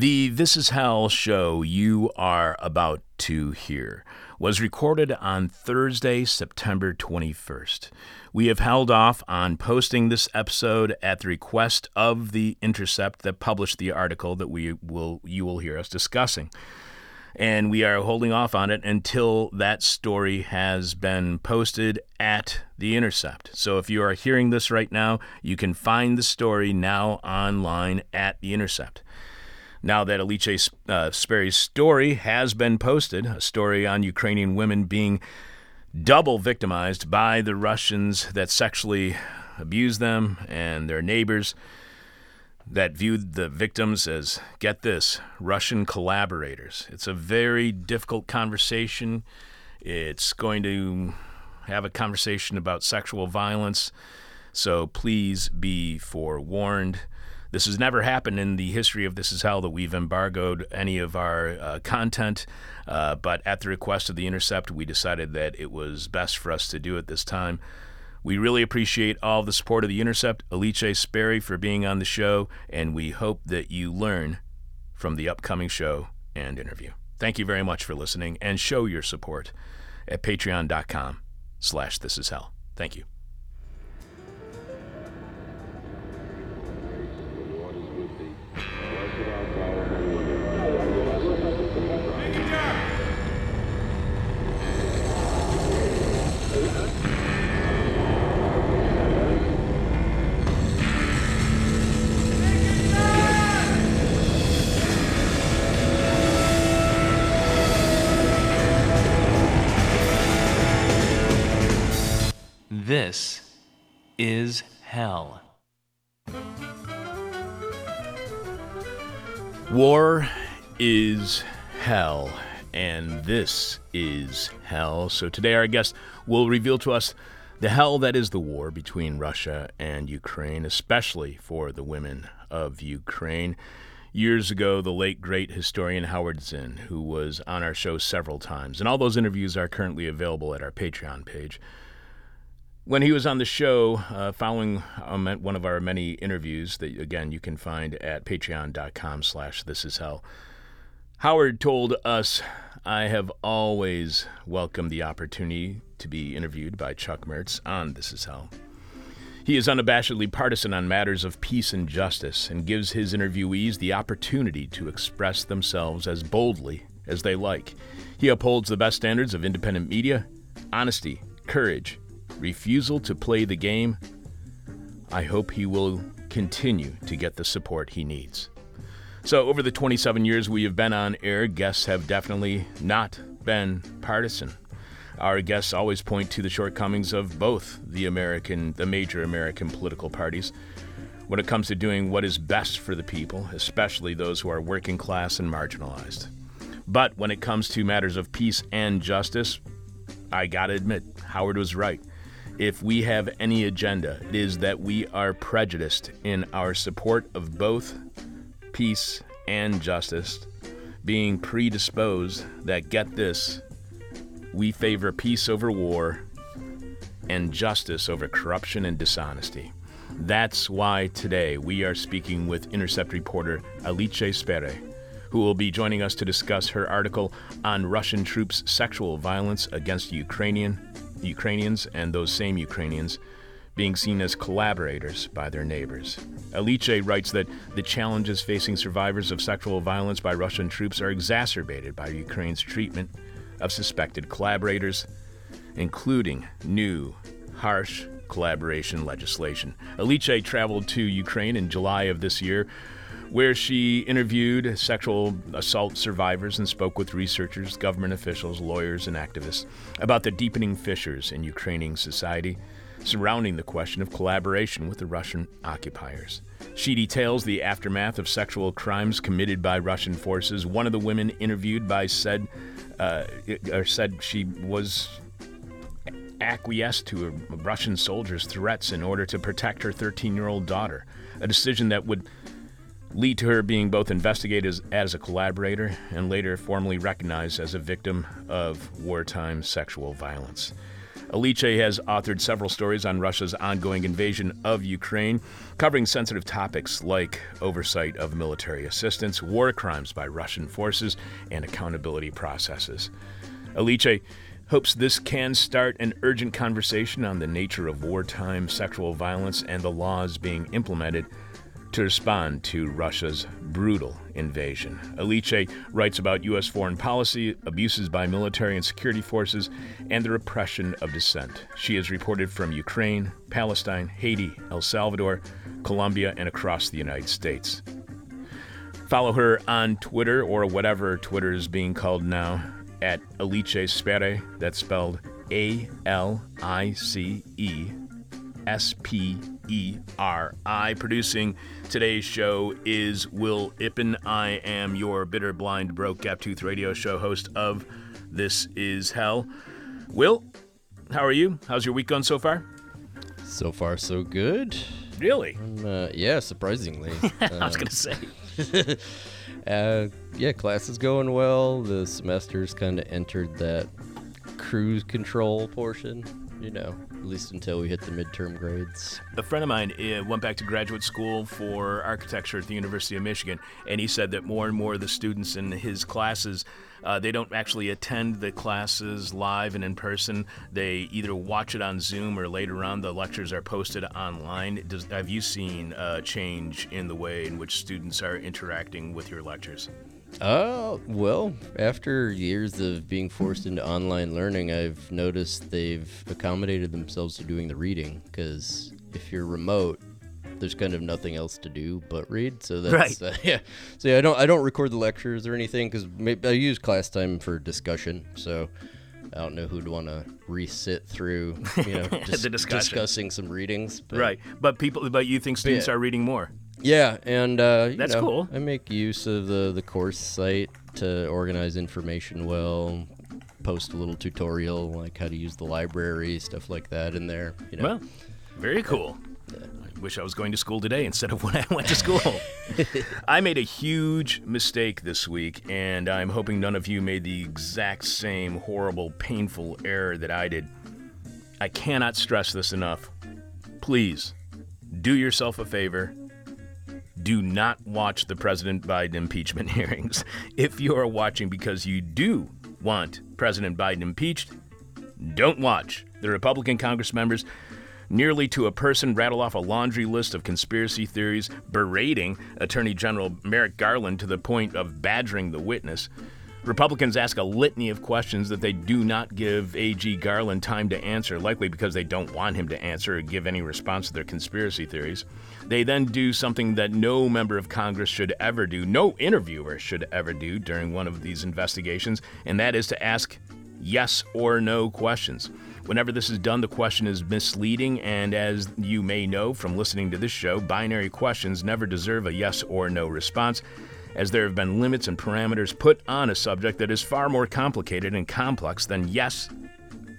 The This Is Hell show you are about to hear was recorded on Thursday, September 21st. We have held off on posting this episode at the request of The Intercept that published the article that you will hear us discussing. And we are holding off on it until that story has been posted at The Intercept. So if you are hearing this right now, you can find the story now online at The Intercept. Now that Alice Speri's story has been posted, a story on Ukrainian women being double victimized by the Russians that sexually abused them and their neighbors, that viewed the victims as, get this, Russian collaborators. It's a very difficult conversation. It's going to have a conversation about sexual violence. So please be forewarned. This has never happened in the history of This Is Hell that we've embargoed any of our content, but at the request of The Intercept, we decided that it was best for us to do it this time. We really appreciate all the support of The Intercept, Alice Speri for being on the show, and we hope that you learn from the upcoming show and interview. Thank you very much for listening, and show your support at patreon.com/thisishell. Thank you. This is hell. War is hell, and this is hell. So today our guest will reveal to us the hell that is the war between Russia and Ukraine, especially for the women of Ukraine. Years ago, the late, great historian Howard Zinn, who was on our show several times, and all those interviews are currently available at our Patreon page, when he was on the show, following one of our many interviews that, again, you can find at patreon.com/thisishell, Howard told us, I have always welcomed the opportunity to be interviewed by Chuck Mertz on This Is Hell. He is unabashedly partisan on matters of peace and justice and gives his interviewees the opportunity to express themselves as boldly as they like. He upholds the best standards of independent media, honesty, courage, refusal to play the game. I hope he will continue to get the support he needs. So over the 27 years we have been on air, guests have definitely not been partisan. Our guests always point to the shortcomings of both the major American political parties when it comes to doing what is best for the people, especially those who are working class and marginalized. But when it comes to matters of peace and justice, I gotta admit, Howard was right. If we have any agenda, it is that we are prejudiced in our support of both peace and justice, being predisposed that, get this, we favor peace over war and justice over corruption and dishonesty. That's why today we are speaking with Intercept reporter Alice Speri, who will be joining us to discuss her article on Russian troops' sexual violence against Ukrainians and those same Ukrainians being seen as collaborators by their neighbors. Alice writes that the challenges facing survivors of sexual violence by Russian troops are exacerbated by Ukraine's treatment of suspected collaborators, including new, harsh collaboration legislation. Alice traveled to Ukraine in July of this year, where she interviewed sexual assault survivors and spoke with researchers, government officials, lawyers, and activists about the deepening fissures in Ukrainian society surrounding the question of collaboration with the Russian occupiers. She details the aftermath of sexual crimes committed by Russian forces. One of the women interviewed said she was acquiesced to a Russian soldier's threats in order to protect her 13-year-old daughter, a decision that would lead to her being both investigated as a collaborator and later formally recognized as a victim of wartime sexual violence. Alice has authored several stories on Russia's ongoing invasion of Ukraine, covering sensitive topics like oversight of military assistance, war crimes by Russian forces, and accountability processes. Alice hopes this can start an urgent conversation on the nature of wartime sexual violence and the laws being implemented to respond to Russia's brutal invasion. Alice writes about U.S. foreign policy, abuses by military and security forces, and the repression of dissent. She has reported from Ukraine, Palestine, Haiti, El Salvador, Colombia, and across the United States. Follow her on Twitter, or whatever Twitter is being called now, at Alice Speri, that's spelled A-L-I-C-E-S-P-E-R-I. Producing today's show is Will Ippen. I am your bitter, blind, broke, gap-toothed radio show host of This Is Hell. Will, how are you? How's your week gone so far? So far, so good. Really? Yeah, surprisingly. I was going to say. Yeah, class is going well. The semester's kind of entered that cruise control portion, you know, at least until we hit the midterm grades. A friend of mine went back to graduate school for architecture at the University of Michigan, and he said that more and more of the students in his classes, they don't actually attend the classes live and in person. They either watch it on Zoom or later on the lectures are posted online. Have you seen a change in the way in which students are interacting with your lectures? Well, after years of being forced into online learning, I've noticed they've accommodated themselves to doing the reading, because if you're remote, there's kind of nothing else to do but read. So that's right. So yeah, I don't record the lectures or anything, because I use class time for discussion. So I don't know who'd want to re-sit through, you know, discussing some readings. But, right, but you think students are reading more? Yeah, and that's cool. I make use of the course site to organize information well. Post a little tutorial like how to use the library, stuff like that in there. You know. Well, very cool. I wish I was going to school today instead of when I went to school. I made a huge mistake this week, and I'm hoping none of you made the exact same horrible, painful error that I did. I cannot stress this enough. Please, do yourself a favor. Do not watch the President Biden impeachment hearings. If you are watching because you do want President Biden impeached, don't watch. The Republican Congress members, nearly to a person, rattle off a laundry list of conspiracy theories, berating Attorney General Merrick Garland to the point of badgering the witness. Republicans ask a litany of questions that they do not give A.G. Garland time to answer, likely because they don't want him to answer or give any response to their conspiracy theories. They then do something that no member of Congress should ever do, no interviewer should ever do during one of these investigations, and that is to ask yes or no questions. Whenever this is done, the question is misleading, and as you may know from listening to this show, binary questions never deserve a yes or no response, as there have been limits and parameters put on a subject that is far more complicated and complex than yes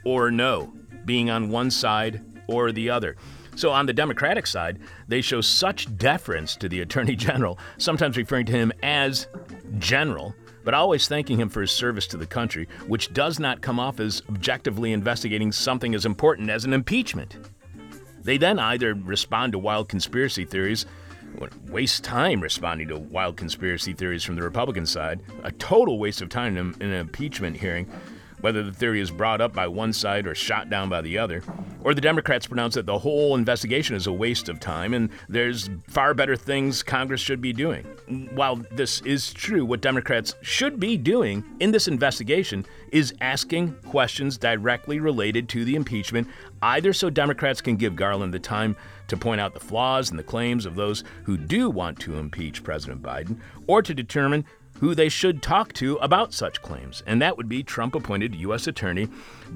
or no, being on one side or the other. So on the Democratic side, they show such deference to the Attorney General, sometimes referring to him as General, but always thanking him for his service to the country, which does not come off as objectively investigating something as important as an impeachment. They then either respond to wild conspiracy theories, waste time responding to wild conspiracy theories from the Republican side, a total waste of time in an impeachment hearing, whether the theory is brought up by one side or shot down by the other, or the Democrats pronounce that the whole investigation is a waste of time and there's far better things Congress should be doing. While this is true, what Democrats should be doing in this investigation is asking questions directly related to the impeachment, either so Democrats can give Garland the time to point out the flaws and the claims of those who do want to impeach President Biden, or to determine who they should talk to about such claims. And that would be Trump-appointed U.S. Attorney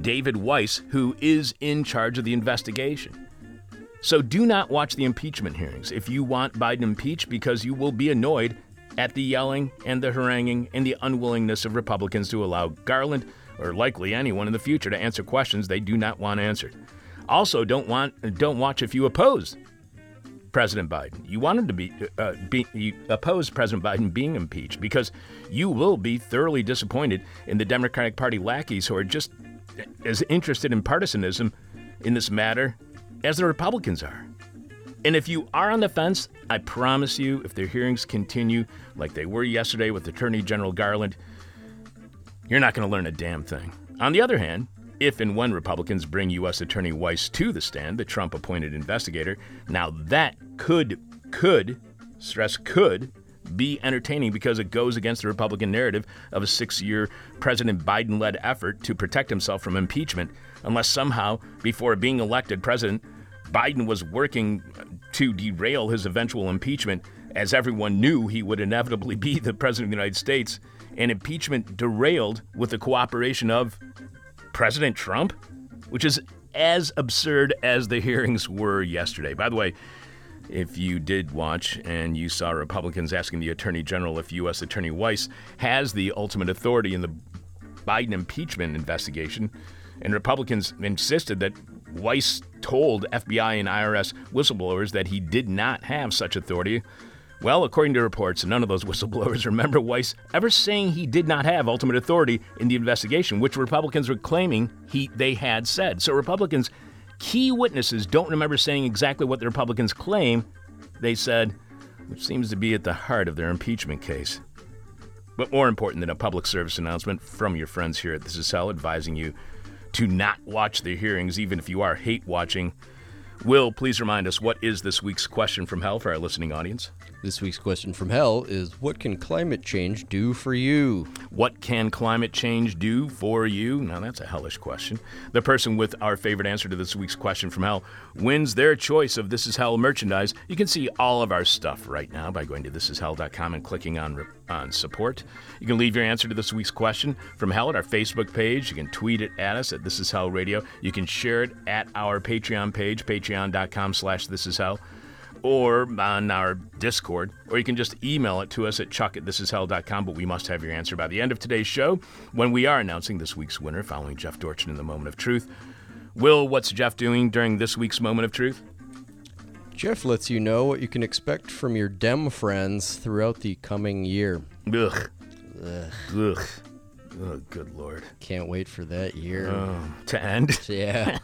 David Weiss, who is in charge of the investigation. So do not watch the impeachment hearings if you want Biden impeached, because you will be annoyed at the yelling and the haranguing and the unwillingness of Republicans to allow Garland, or likely anyone in the future, to answer questions they do not want answered. Also, don't watch if you oppose President Biden. You want him to you oppose President Biden being impeached, because you will be thoroughly disappointed in the Democratic Party lackeys who are just as interested in partisanism in this matter as the Republicans are. And if you are on the fence, I promise you, if their hearings continue like they were yesterday with Attorney General Garland, you're not going to learn a damn thing. On the other hand, if and when Republicans bring U.S. Attorney Weiss to the stand, the Trump-appointed investigator, now that could, stress could, be entertaining because it goes against the Republican narrative of a 6-year President Biden-led effort to protect himself from impeachment, unless somehow, before being elected president, Biden was working to derail his eventual impeachment, as everyone knew he would inevitably be the President of the United States, and impeachment derailed with the cooperation of President Trump, which is as absurd as the hearings were yesterday. By the way, if you did watch and you saw Republicans asking the Attorney General if U.S. Attorney Weiss has the ultimate authority in the Biden impeachment investigation, and Republicans insisted that Weiss told FBI and IRS whistleblowers that he did not have such authority. Well, according to reports, none of those whistleblowers remember Weiss ever saying he did not have ultimate authority in the investigation, which Republicans were claiming they had said. So Republicans, key witnesses, don't remember saying exactly what the Republicans claim they said, which seems to be at the heart of their impeachment case. But more important than a public service announcement from your friends here at This Is Hell advising you to not watch the hearings, even if you are hate-watching, Will, please remind us, what is this week's question from hell for our listening audience? This week's question from hell is, what can climate change do for you? What can climate change do for you? Now, that's a hellish question. The person with our favorite answer to this week's question from hell wins their choice of This Is Hell merchandise. You can see all of our stuff right now by going to thisishell.com and clicking on support. You can leave your answer to this week's question from hell at our Facebook page. You can tweet it at us at This Is Hell Radio. You can share it at our Patreon page, patreon.com/thisishell, or on our Discord, or you can just email it to us at chuck@thisishell.com, but we must have your answer by the end of today's show when we are announcing this week's winner following Jeff Dorchen in the Moment of Truth. Will, what's Jeff doing during this week's Moment of Truth? Jeff lets you know what you can expect from your Dem friends throughout the coming year. Ugh. Ugh. Ugh. Oh, good Lord. Can't wait for that year. To end? Yeah.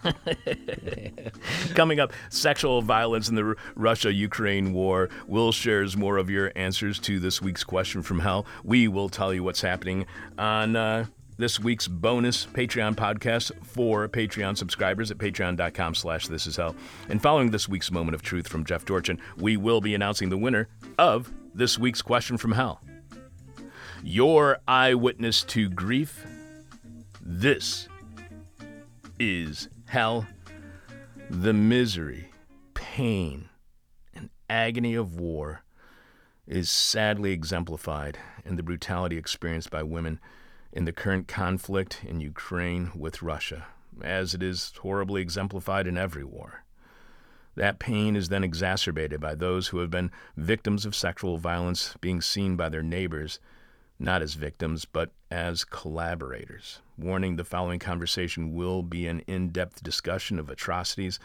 Coming up, sexual violence in the Russia-Ukraine war. Will shares more of your answers to this week's question from hell. We will tell you what's happening on this week's bonus Patreon podcast for Patreon subscribers at patreon.com/thisishell. And following this week's Moment of Truth from Jeff Dorchen, we will be announcing the winner of this week's question from hell. Your eyewitness to grief. This is hell. The misery, pain, and agony of war is sadly exemplified in the brutality experienced by women in the current conflict in Ukraine with Russia, as it is horribly exemplified in every war. That pain is then exacerbated by those who have been victims of sexual violence being seen by their neighbors not as victims, but as collaborators. Warning, the following conversation will be an in-depth discussion of atrocities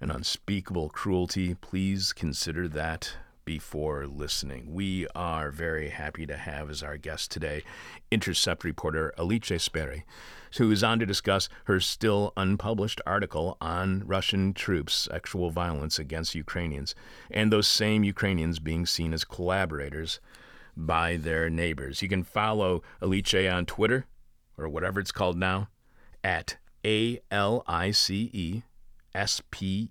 and unspeakable cruelty. Please consider that before listening. We are very happy to have as our guest today Intercept reporter Alice Speri, who is on to discuss her still unpublished article on Russian troops' sexual violence against Ukrainians and those same Ukrainians being seen as collaborators by their neighbors. You can follow Alice on Twitter, or whatever it's called now, at ALICE SPERI,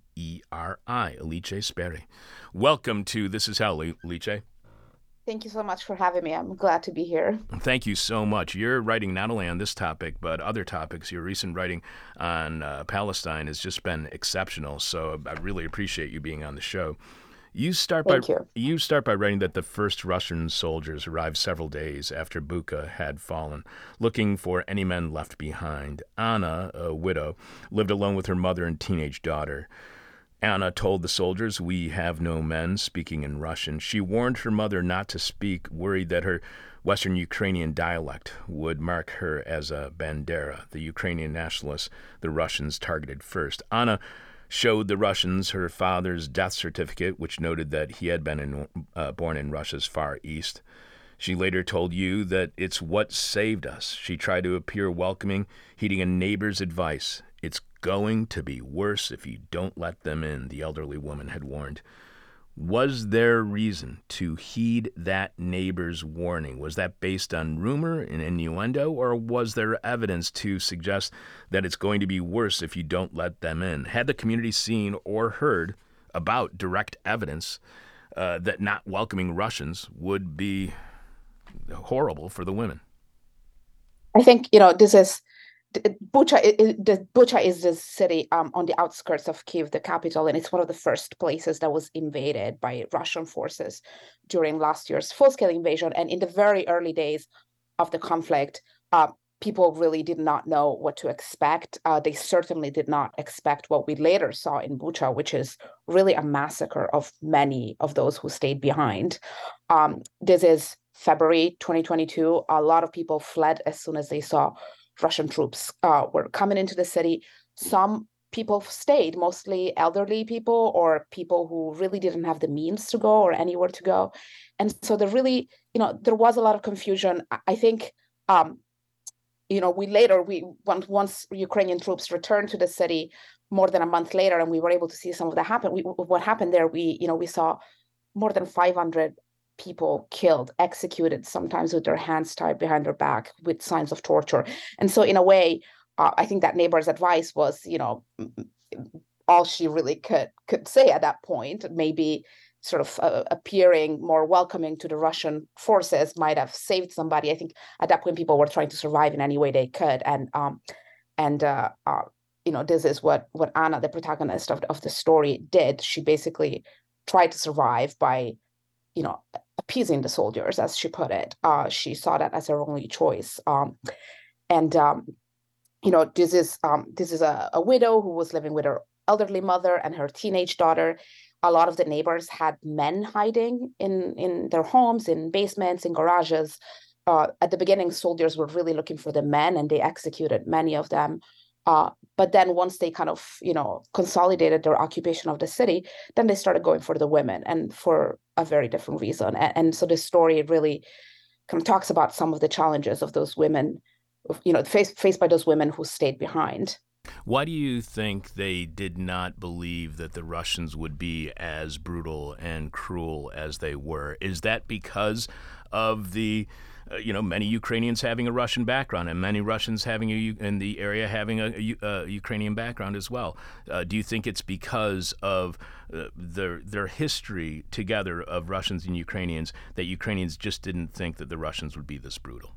Alice Speri. Welcome to This Is Hell, Alice. Thank you so much for having me. I'm glad to be here. Thank you so much. Your writing not only on this topic, but other topics. Your recent writing on Palestine has just been exceptional, so I really appreciate you being on the show. You start by writing that the first Russian soldiers arrived several days after Bucha had fallen, looking for any men left behind. Anna, a widow, lived alone with her mother and teenage daughter. Anna told the soldiers, "We have no men," speaking in Russian. She warned her mother not to speak, worried that her Western Ukrainian dialect would mark her as a bandera, the Ukrainian nationalist the Russians targeted first. Anna showed the Russians her father's death certificate, which noted that he had been born in Russia's Far East. She later told you that it's what saved us. She tried to appear welcoming, heeding a neighbor's advice. It's going to be worse if you don't let them in, the elderly woman had warned. Was there reason to heed that neighbor's warning? Was that based on rumor and innuendo, or was there evidence to suggest that it's going to be worse if you don't let them in? Had the community seen or heard about direct evidence that not welcoming Russians would be horrible for the women? I think, this is Bucha is this city on the outskirts of Kyiv, the capital, and it's one of the first places that was invaded by Russian forces during last year's full-scale invasion. And in the very early days of the conflict, people really did not know what to expect. They certainly did not expect what we later saw in Bucha, which is really a massacre of many of those who stayed behind. This is February 2022. A lot of people fled as soon as they saw Russian troops were coming into the city. Some people stayed, mostly elderly people or people who really didn't have the means to go or anywhere to go. And so there really, there was a lot of confusion. I think, once Ukrainian troops returned to the city more than a month later, and we were able to see some of that happen. What happened there, we saw more than 500 people killed, executed, sometimes with their hands tied behind their back with signs of torture. And so in a way, I think that neighbor's advice was, all she really could say at that point. Maybe sort of appearing more welcoming to the Russian forces might have saved somebody. I think at that point, people were trying to survive in any way they could. And this is what Anna, the protagonist of the story, did. She basically tried to survive by appeasing the soldiers, as she put it. She saw that as her only choice. This is a widow who was living with her elderly mother and her teenage daughter. A lot of the neighbors had men hiding in their homes, in basements, in garages. At the beginning, soldiers were really looking for the men, and they executed many of them. But then once they kind of, consolidated their occupation of the city, then they started going for the women, and for a very different reason. And so this story really kind of talks about some of the challenges of those women, faced by those women who stayed behind. Why do you think they did not believe that the Russians would be as brutal and cruel as they were? Is that because of the... many Ukrainians having a Russian background, and many Russians in the area having a Ukrainian background as well. Do you think it's because of their history together of Russians and Ukrainians that Ukrainians just didn't think that the Russians would be this brutal?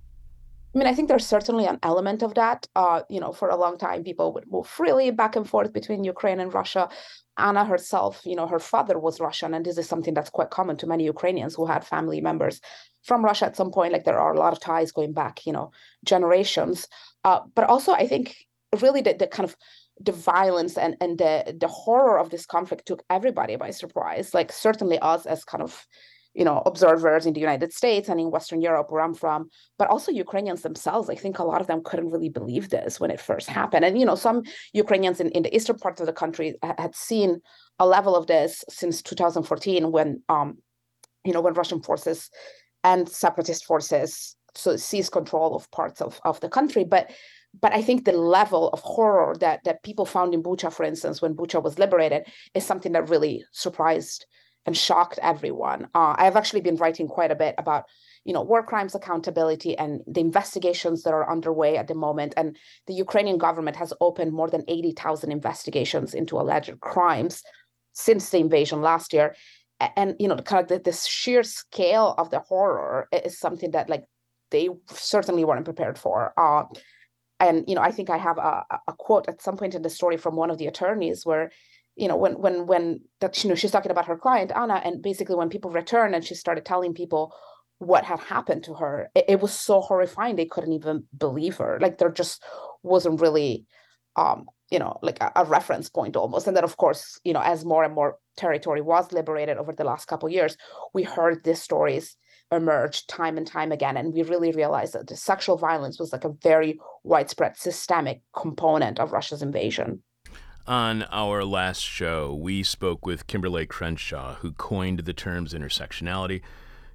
I mean, I think there's certainly an element of that. For a long time, people would move freely back and forth between Ukraine and Russia. Anna herself, her father was Russian, and this is something that's quite common to many Ukrainians who had family members from Russia at some point. Like, there are a lot of ties going back, generations. But also, I think really the kind of the violence and the horror of this conflict took everybody by surprise. Like, certainly us as kind of observers in the United States and in Western Europe, where I'm from, but also Ukrainians themselves. I think a lot of them couldn't really believe this when it first happened. And, some Ukrainians in the eastern part of the country had seen a level of this since 2014 when, when Russian forces and separatist forces seized control of parts of the country. But I think the level of horror that people found in Bucha, for instance, when Bucha was liberated, is something that really surprised and shocked everyone. I've actually been writing quite a bit about, war crimes accountability and the investigations that are underway at the moment. And the Ukrainian government has opened more than 80,000 investigations into alleged crimes since the invasion last year. And, the sheer scale of the horror is something that, they certainly weren't prepared for. I think I have a quote at some point in the story from one of the attorneys where, she's talking about her client, Anna, and basically when people returned and she started telling people what had happened to her, it was so horrifying they couldn't even believe her. Like, there just wasn't really, a reference point almost. And then, of course, as more and more territory was liberated over the last couple of years, we heard these stories emerge time and time again. And we really realized that the sexual violence was a very widespread systemic component of Russia's invasion. On our last show, we spoke with Kimberlé Crenshaw, who coined the terms intersectionality,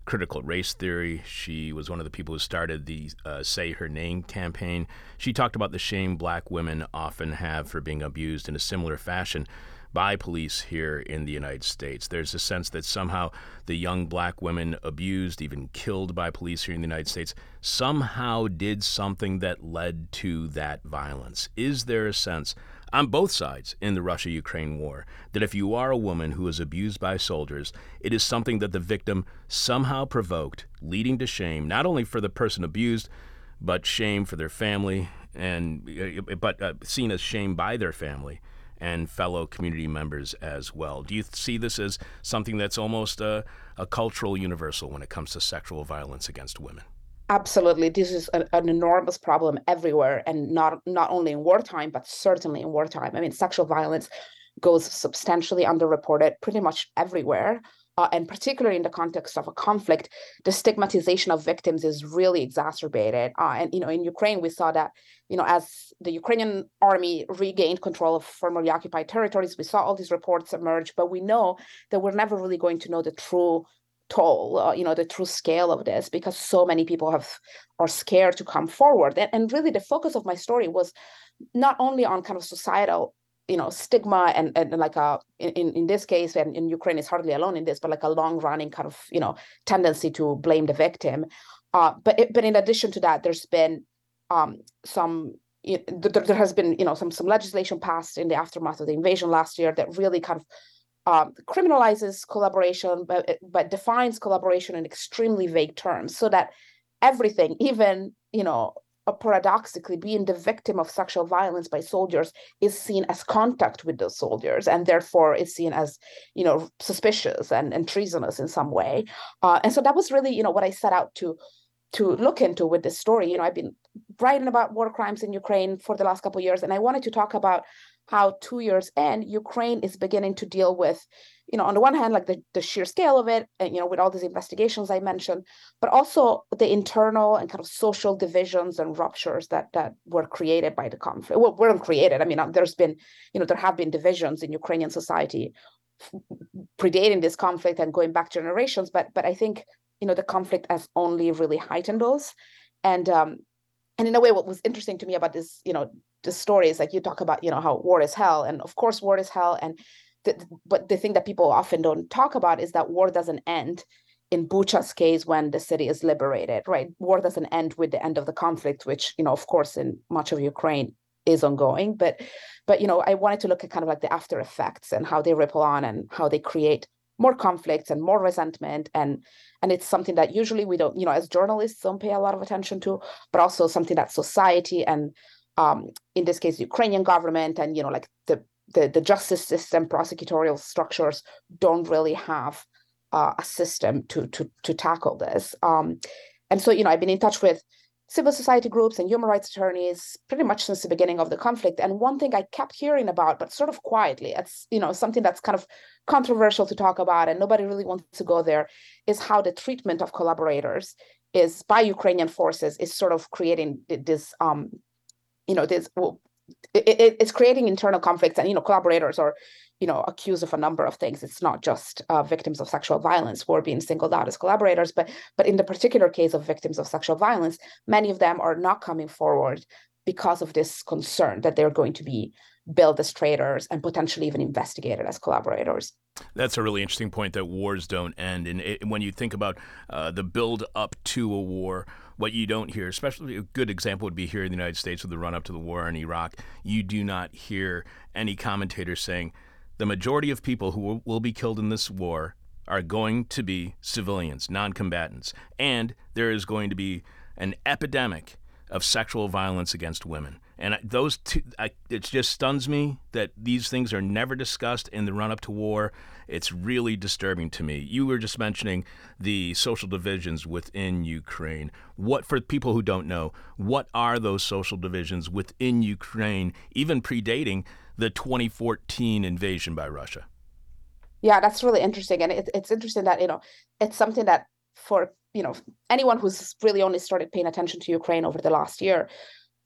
critical race theory. She was one of the people who started the Say Her Name campaign. She talked about the shame black women often have for being abused in a similar fashion by police here in the United States. There's a sense that somehow the young black women abused, even killed by police here in the United States, somehow did something that led to that violence. Is there a sense on both sides in the Russia-Ukraine war that if you are a woman who is abused by soldiers, it is something that the victim somehow provoked, leading to shame, not only for the person abused, but shame for their family, but seen as shame by their family and fellow community members as well? Do you see this as something that's almost a cultural universal when it comes to sexual violence against women? Absolutely. This is an enormous problem everywhere, and not only in wartime, but certainly in wartime. I mean, sexual violence goes substantially underreported pretty much everywhere. And particularly in the context of a conflict, the stigmatization of victims is really exacerbated. And in Ukraine, we saw that, as the Ukrainian army regained control of formerly occupied territories, we saw all these reports emerge, but we know that we're never really going to know the true toll, the true scale of this, because so many people are scared to come forward. And really the focus of my story was not only on kind of societal stigma and like in this case, and Ukraine is hardly alone in this, but like a long running kind of, tendency to blame the victim. But in addition to that, there's been some legislation passed in the aftermath of the invasion last year that really kind of criminalizes collaboration, but defines collaboration in extremely vague terms, so that everything, even, paradoxically, being the victim of sexual violence by soldiers is seen as contact with those soldiers, and therefore is seen as, suspicious and treasonous in some way. And so that was really, what I set out to look into with this story. I've been writing about war crimes in Ukraine for the last couple of years, and I wanted to talk about how 2 years in, Ukraine is beginning to deal with, on the one hand, like the sheer scale of it, and, with all these investigations I mentioned, but also the internal and kind of social divisions and ruptures that were created by the conflict. Well, weren't created. I mean, there have been divisions in Ukrainian society predating this conflict and going back generations. But I think, the conflict has only really heightened those. And in a way, what was interesting to me about this, the stories, like you talk about, how war is hell, and of course war is hell. But the thing that people often don't talk about is that war doesn't end in Bucha's case when the city is liberated, right? War doesn't end with the end of the conflict, which, of course, in much of Ukraine is ongoing. But I wanted to look at kind of like the after effects and how they ripple on and how they create more conflicts and more resentment. And it's something that usually we don't, as journalists don't pay a lot of attention to, but also something that society and in this case, the Ukrainian government and, like the justice system, prosecutorial structures don't really have a system to tackle this. And so, I've been in touch with civil society groups and human rights attorneys pretty much since the beginning of the conflict. And one thing I kept hearing about, but sort of quietly, it's, something that's kind of controversial to talk about and nobody really wants to go there, is how the treatment of collaborators is by Ukrainian forces is sort of creating this, it's creating internal conflicts, and collaborators are accused of a number of things. It's not just victims of sexual violence who are being singled out as collaborators, but in the particular case of victims of sexual violence, many of them are not coming forward because of this concern that they're going to be billed as traitors and potentially even investigated as collaborators. That's a really interesting point, that wars don't end. And when you think about the build up to a war, what you don't hear, especially a good example would be here in the United States with the run up to the war in Iraq, you do not hear any commentators saying the majority of people who will be killed in this war are going to be civilians, non-combatants, and there is going to be an epidemic of sexual violence against women. And those two, it just stuns me that these things are never discussed in the run-up to war. It's really disturbing to me. You were just mentioning the social divisions within Ukraine. What, for people who don't know, what are those social divisions within Ukraine, even predating the 2014 invasion by Russia? Yeah, that's really interesting. And it's interesting that, it's something that for, anyone who's really only started paying attention to Ukraine over the last year,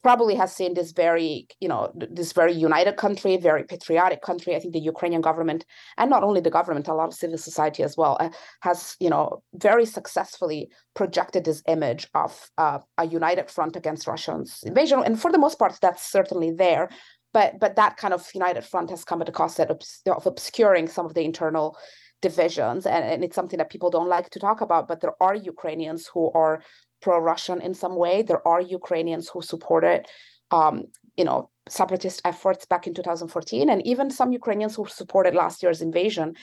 probably has seen this very, you know, this very united country, very patriotic country. I think the Ukrainian government, and not only the government, a lot of civil society as well, has, you know, very successfully projected this image of a united front against Russia's invasion. And for the most part, that's certainly there. But that kind of united front has come at the cost of obscuring some of the internal divisions. And it's something that people don't like to talk about. But there are Ukrainians who are pro-Russian in some way. There are Ukrainians who supported, you know, separatist efforts back in 2014, and even some Ukrainians who supported last year's invasion.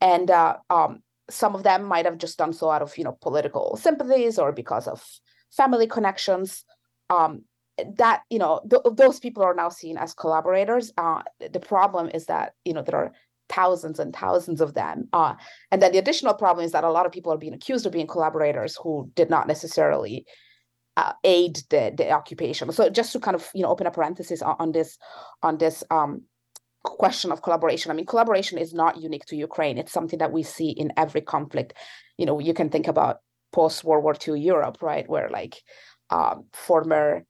And some of them might have just done so out of, you know, political sympathies or because of family connections. That, you know, those people are now seen as collaborators. The problem is that, you know, there are thousands and thousands of them. And then the additional problem is that a lot of people are being accused of being collaborators who did not necessarily aid the occupation. So just to kind of, you know, open a parenthesis on this question of collaboration. I mean, collaboration is not unique to Ukraine. It's something that we see in every conflict. You know, you can think about post-World War II Europe, right, where like former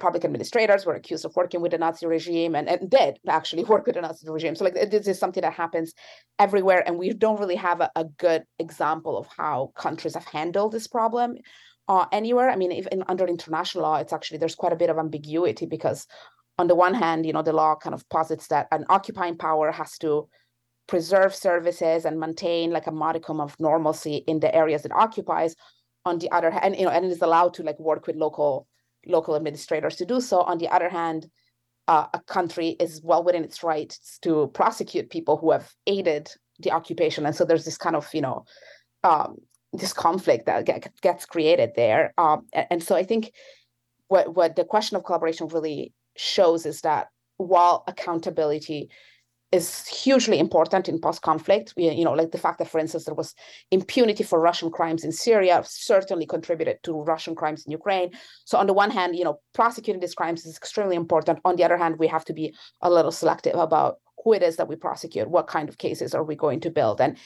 public administrators were accused of working with the Nazi regime and did actually work with the Nazi regime. So like this is something that happens everywhere. And we don't really have a good example of how countries have handled this problem anywhere. I mean, even under international law, it's actually, there's quite a bit of ambiguity because on the one hand, you know, the law kind of posits that an occupying power has to preserve services and maintain like a modicum of normalcy in the areas it occupies. On the other hand, you know, and it is allowed to like work with local administrators to do so. On the other hand, a country is well within its rights to prosecute people who have aided the occupation. And so there's this kind of, you know, this conflict that gets created there. And so I think what the question of collaboration really shows is that while accountability is hugely important in post-conflict, you know, like the fact that, for instance, there was impunity for Russian crimes in Syria certainly contributed to Russian crimes in Ukraine. So on the one hand, you know, prosecuting these crimes is extremely important. On the other hand, we have to be a little selective about who it is that we prosecute, what kind of cases are we going to build. And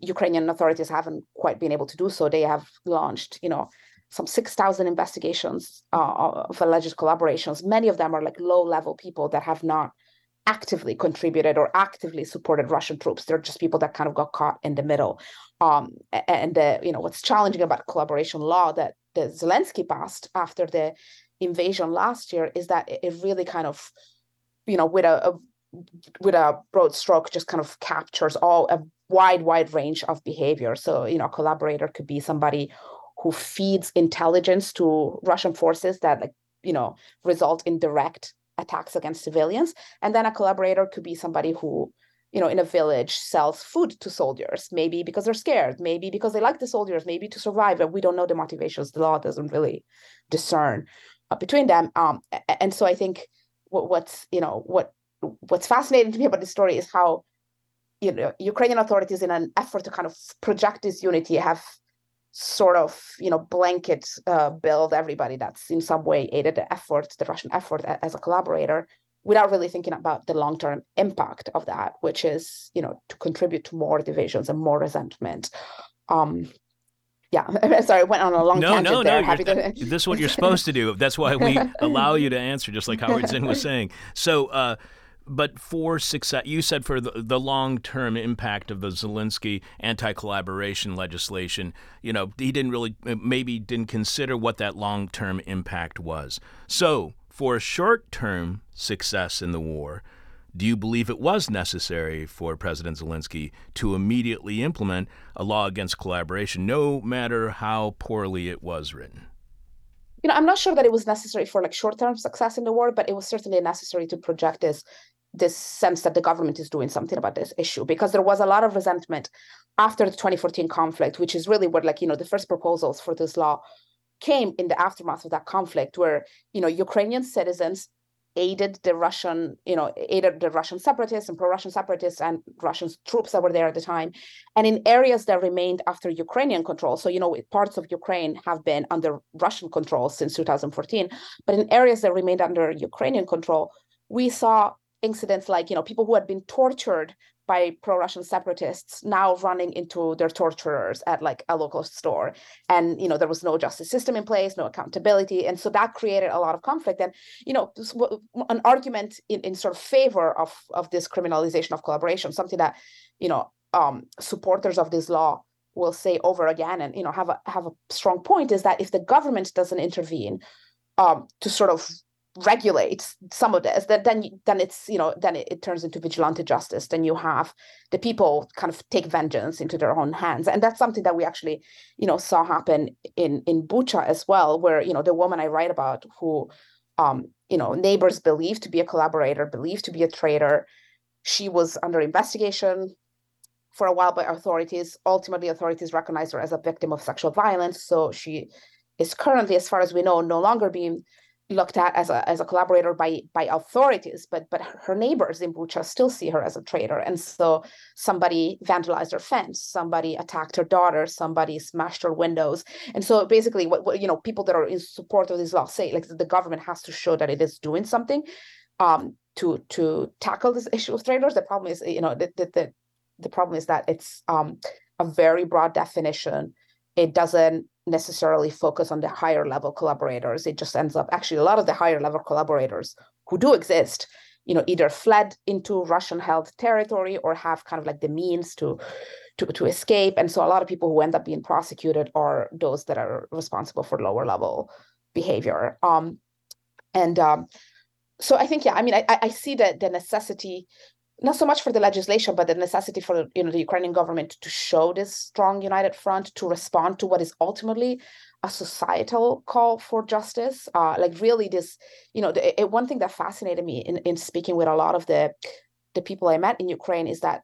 Ukrainian authorities haven't quite been able to do so. They have launched, you know, some 6,000 investigations of alleged collaborations. Many of them are like low-level people that have not actively contributed or actively supported Russian troops. They're just people that kind of got caught in the middle. And you know, what's challenging about collaboration law that the Zelensky passed after the invasion last year is that it really kind of, you know, with a broad stroke, just kind of captures all a wide range of behavior. So, you know, a collaborator could be somebody who feeds intelligence to Russian forces that, like, you know, result in direct attacks against civilians. And then a collaborator could be somebody who, you know, in a village sells food to soldiers, maybe because they're scared, maybe because they like the soldiers, maybe to survive. And we don't know the motivations. The law doesn't really discern between them. And so I think what's fascinating to me about this story is how, you know, Ukrainian authorities, in an effort to kind of project this unity, have sort of, you know, blanket build everybody that's in some way aided the Russian effort as a collaborator, without really thinking about the long-term impact of that, which is, you know, to contribute to more divisions and more resentment. Yeah, sorry, I went on a long tangent there. This is what you're supposed to do. That's why we allow you to answer, just like Howard Zinn was saying. So, but for success, you said for the long-term impact of the Zelensky anti-collaboration legislation, you know, he maybe didn't consider what that long-term impact was. So for short-term success in the war, do you believe it was necessary for President Zelensky to immediately implement a law against collaboration, no matter how poorly it was written? You know, I'm not sure that it was necessary for like short-term success in the war, but it was certainly necessary to project this sense that the government is doing something about this issue, because there was a lot of resentment after the 2014 conflict, which is really where, like, you know, the first proposals for this law came in the aftermath of that conflict, where, you know, Ukrainian citizens aided the Russian separatists and pro-Russian separatists and Russian troops that were there at the time, and in areas that remained after Ukrainian control. So, you know, parts of Ukraine have been under Russian control since 2014, but in areas that remained under Ukrainian control, we saw incidents like, you know, people who had been tortured by pro-Russian separatists now running into their torturers at like a local store. And, you know, there was no justice system in place, no accountability. And so that created a lot of conflict. And, you know, an argument in sort of favor of this criminalization of collaboration, something that, you know, supporters of this law will say over again and, you know, have a strong point, is that if the government doesn't intervene to sort of regulate some of this, then it's, you know, then it turns into vigilante justice. Then you have the people kind of take vengeance into their own hands. And that's something that we actually, you know, saw happen in Bucha as well, where, you know, the woman I write about who, you know, neighbors believed to be a collaborator, believed to be a traitor. She was under investigation for a while by authorities. Ultimately, authorities recognized her as a victim of sexual violence. So she is currently, as far as we know, no longer being looked at as a collaborator by authorities, but her neighbors in Bucha still see her as a traitor. And so somebody vandalized her fence, somebody attacked her daughter, somebody smashed her windows. And so basically what you know, people that are in support of this law say, like, the government has to show that it is doing something to tackle this issue of traitors. The problem is, you know, the problem is that it's a very broad definition. It doesn't necessarily focus on the higher level collaborators. It just ends up, actually, a lot of the higher level collaborators who do exist, you know, either fled into Russian held territory or have kind of like the means to escape. And so a lot of people who end up being prosecuted are those that are responsible for lower level behavior. So I think, yeah, I mean, I see that the necessity, not so much for the legislation, but the necessity for, you know, the Ukrainian government to show this strong united front to respond to what is ultimately a societal call for justice. Like really this, you know, one thing that fascinated me in speaking with a lot of the people I met in Ukraine is that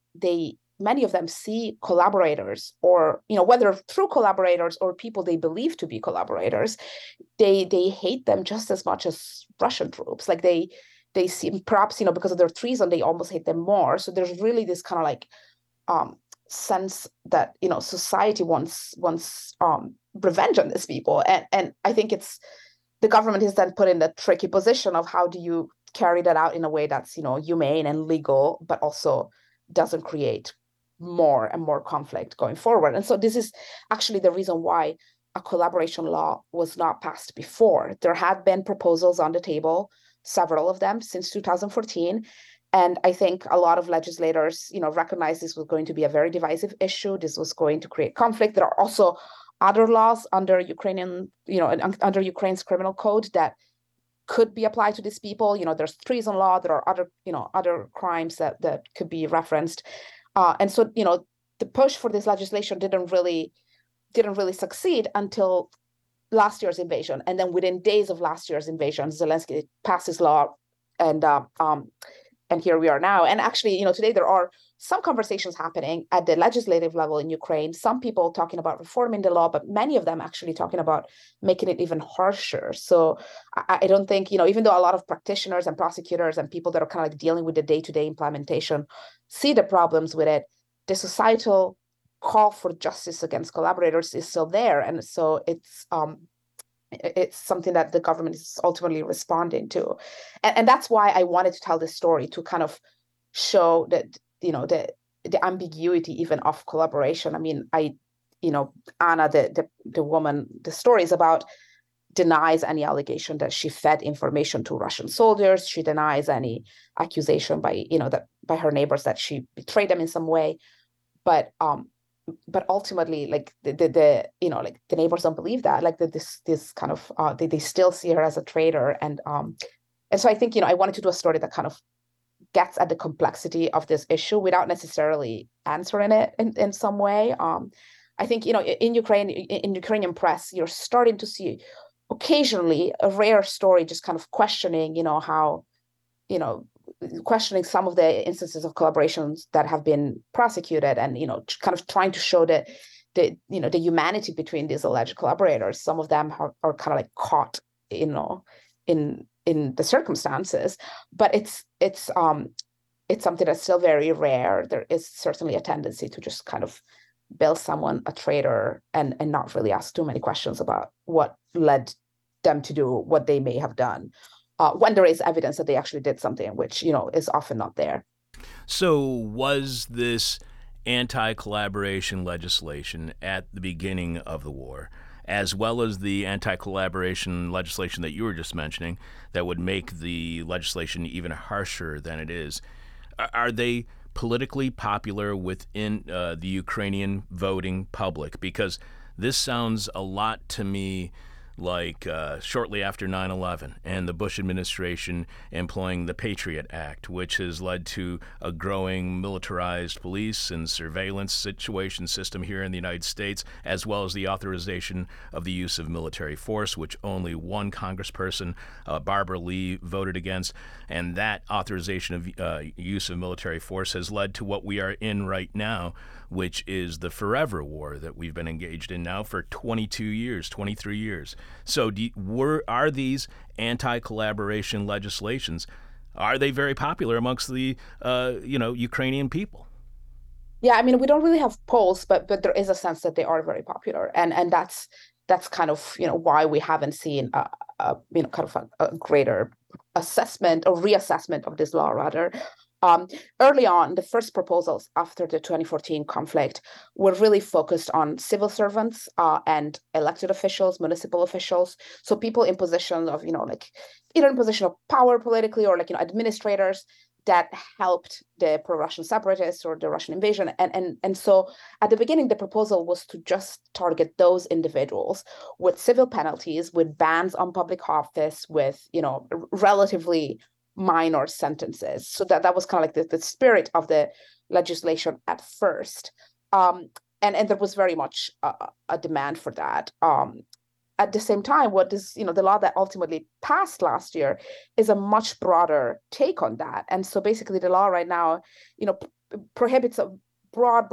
many of them see collaborators, or, you know, whether true collaborators or people they believe to be collaborators, they hate them just as much as Russian troops. Like they seem, perhaps, you know, because of their treason, they almost hate them more. So there's really this kind of like sense that, you know, society wants revenge on these people. And I think it's, the government is then put in the tricky position of how do you carry that out in a way that's, you know, humane and legal, but also doesn't create more and more conflict going forward. And so this is actually the reason why a collaboration law was not passed before. There had been proposals on the table, several of them since 2014. And I think a lot of legislators, you know, recognized this was going to be a very divisive issue. This was going to create conflict. There are also other laws under Ukrainian, you know, under Ukraine's criminal code that could be applied to these people. You know, there's treason law. There are other, you know, other crimes that could be referenced. And so, you know, the push for this legislation didn't really succeed until last year's invasion. And then within days of last year's invasion, Zelensky passed his law, and here we are now. And actually, you know, today there are some conversations happening at the legislative level in Ukraine, some people talking about reforming the law, but many of them actually talking about making it even harsher. So I don't think, you know, even though a lot of practitioners and prosecutors and people that are kind of like dealing with the day-to-day implementation see the problems with it, the societal call for justice against collaborators is still there. And so it's something that the government is ultimately responding to. And that's why I wanted to tell this story, to kind of show that, you know, the ambiguity even of collaboration. I mean, you know, Anna, the woman, the story is about, denies any allegation that she fed information to Russian soldiers. She denies any accusation by, you know, that by her neighbors that she betrayed them in some way. But ultimately, like the you know, like the neighbors don't believe that, like this kind of they still see her as a traitor. And so I think, you know, I wanted to do a story that kind of gets at the complexity of this issue without necessarily answering it in some way. I think, you know, in Ukraine, in Ukrainian press, you're starting to see occasionally a rare story just kind of questioning, you know, how, you know, questioning some of the instances of collaborations that have been prosecuted, and, you know, kind of trying to show that the, you know, the humanity between these alleged collaborators. Some of them are kind of like caught, you know, in the circumstances, but it's something that's still very rare. There is certainly a tendency to just kind of bill someone a traitor and not really ask too many questions about what led them to do what they may have done. When there is evidence that they actually did something, which, you know, is often not there. So was this anti-collaboration legislation at the beginning of the war, as well as the anti-collaboration legislation that you were just mentioning that would make the legislation even harsher than it is, are they politically popular within the Ukrainian voting public? Because this sounds a lot to me like shortly after 9/11 and the Bush administration employing the Patriot Act, which has led to a growing militarized police and surveillance situation system here in the United States, as well as the authorization of the use of military force, which only one congressperson, Barbara Lee, voted against. And that authorization of use of military force has led to what we are in right now, which is the forever war that we've been engaged in now for 22 years, 23 years. So are these anti-collaboration legislations, are they very popular amongst the Ukrainian people? Yeah, I mean, we don't really have polls, but there is a sense that they are very popular, and that's kind of why we haven't seen a greater assessment or reassessment of this law rather. Early on, the first proposals after the 2014 conflict were really focused on civil servants and elected officials, municipal officials. So people in positions of, either in position of power politically or administrators that helped the pro-Russian separatists or the Russian invasion. And so at the beginning, the proposal was to just target those individuals with civil penalties, with bans on public office, with, relatively minor sentences. So that was kind of like the spirit of the legislation at first. And there was very much a demand for that. At the same time, the law that ultimately passed last year is a much broader take on that. And so basically the law right now, prohibits a broad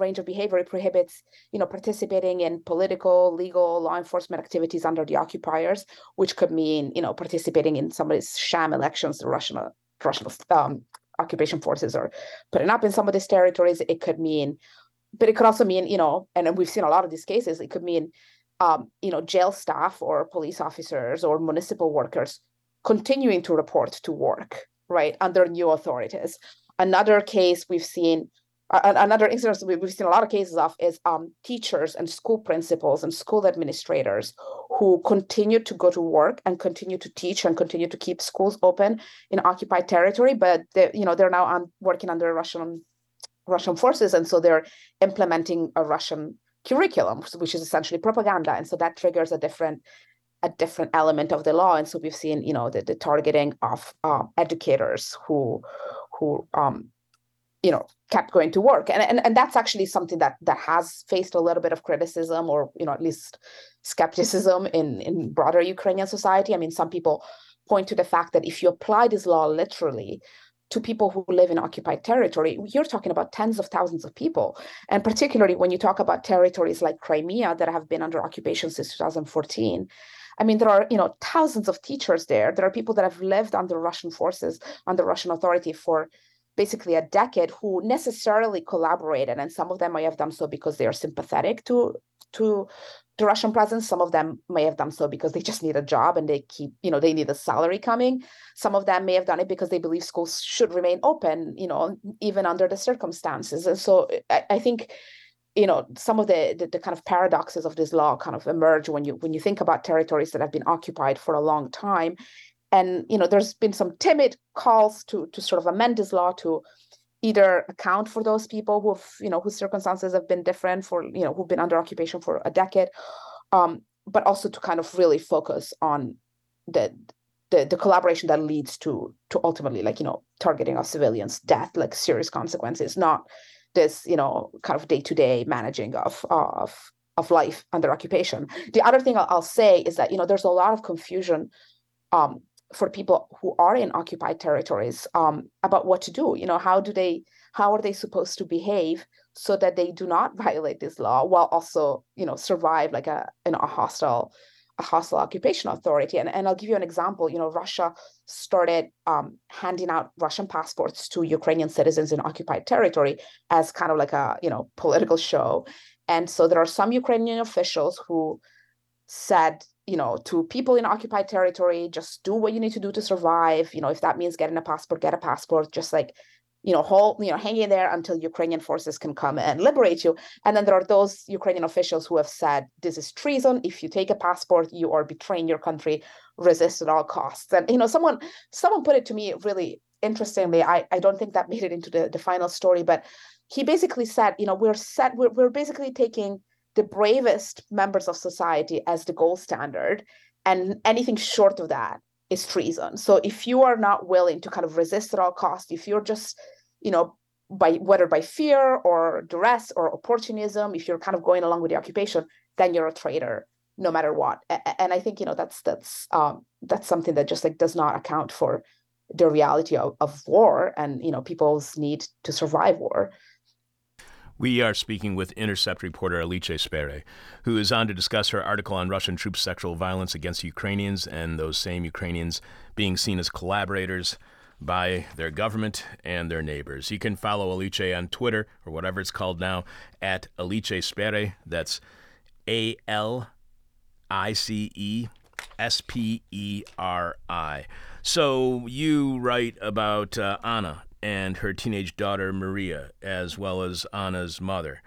range of behavior. It prohibits, participating in political, legal, law enforcement activities under the occupiers, which could mean, participating in somebody's sham elections. The Russian occupation forces are putting up in some of these territories. It could mean, but it could also mean, and we've seen a lot of these cases, it could mean, jail staff or police officers or municipal workers continuing to report to work, right, under new authorities. Another case we've seen, another instance we've seen a lot of cases of is teachers and school principals and school administrators who continue to go to work and continue to teach and continue to keep schools open in occupied territory, but they're now working under Russian forces, and so they're implementing a Russian curriculum, which is essentially propaganda, and so that triggers a different element of the law, and so we've seen the targeting of educators who kept going to work. And that's actually something that has faced a little bit of criticism or, at least skepticism in broader Ukrainian society. I mean, some people point to the fact that if you apply this law literally to people who live in occupied territory, you're talking about tens of thousands of people. And particularly when you talk about territories like Crimea that have been under occupation since 2014, I mean, there are, thousands of teachers there. There are people that have lived under Russian forces, under Russian authority for basically a decade, who necessarily collaborated, and some of them may have done so because they are sympathetic to the Russian presence. Some of them may have done so because they just need a job and they need a salary coming. Some of them may have done it because they believe schools should remain open, even under the circumstances. And so I think, some of the kind of paradoxes of this law kind of emerge when you think about territories that have been occupied for a long time. And, there's been some timid calls to sort of amend this law to either account for those people who've, whose circumstances have been different for, who've been under occupation for a decade, but also to kind of really focus on the collaboration that leads to ultimately, targeting of civilians, death, serious consequences, not this, kind of day-to-day managing of life under occupation. The other thing I'll say is that, there's a lot of confusion for people who are in occupied territories about what to do. How are they supposed to behave so that they do not violate this law while also, survive a hostile occupation authority? And I'll give you an example. Russia started handing out Russian passports to Ukrainian citizens in occupied territory as kind of like a, political show. And so there are some Ukrainian officials who said, to people in occupied territory, just do what you need to do to survive. If that means getting a passport, get a passport. Just hang in there until Ukrainian forces can come and liberate you. And then there are those Ukrainian officials who have said, this is treason. If you take a passport, you are betraying your country, resist at all costs. And, someone put it to me really interestingly. I don't think that made it into the final story, but he basically said, we're basically taking the bravest members of society as the gold standard, and anything short of that is treason. So if you are not willing to kind of resist at all costs, if you're just, whether by fear or duress or opportunism, if you're kind of going along with the occupation, then you're a traitor, no matter what. And I think, that's something that just does not account for the reality of war and, people's need to survive war. We are speaking with Intercept reporter Alice Speri, who is on to discuss her article on Russian troop sexual violence against Ukrainians and those same Ukrainians being seen as collaborators by their government and their neighbors. You can follow Alice on Twitter, or whatever it's called now, at Alice Speri. That's AliceSperi. So you write about Anna and her teenage daughter, Maria, as well as Anna's mother,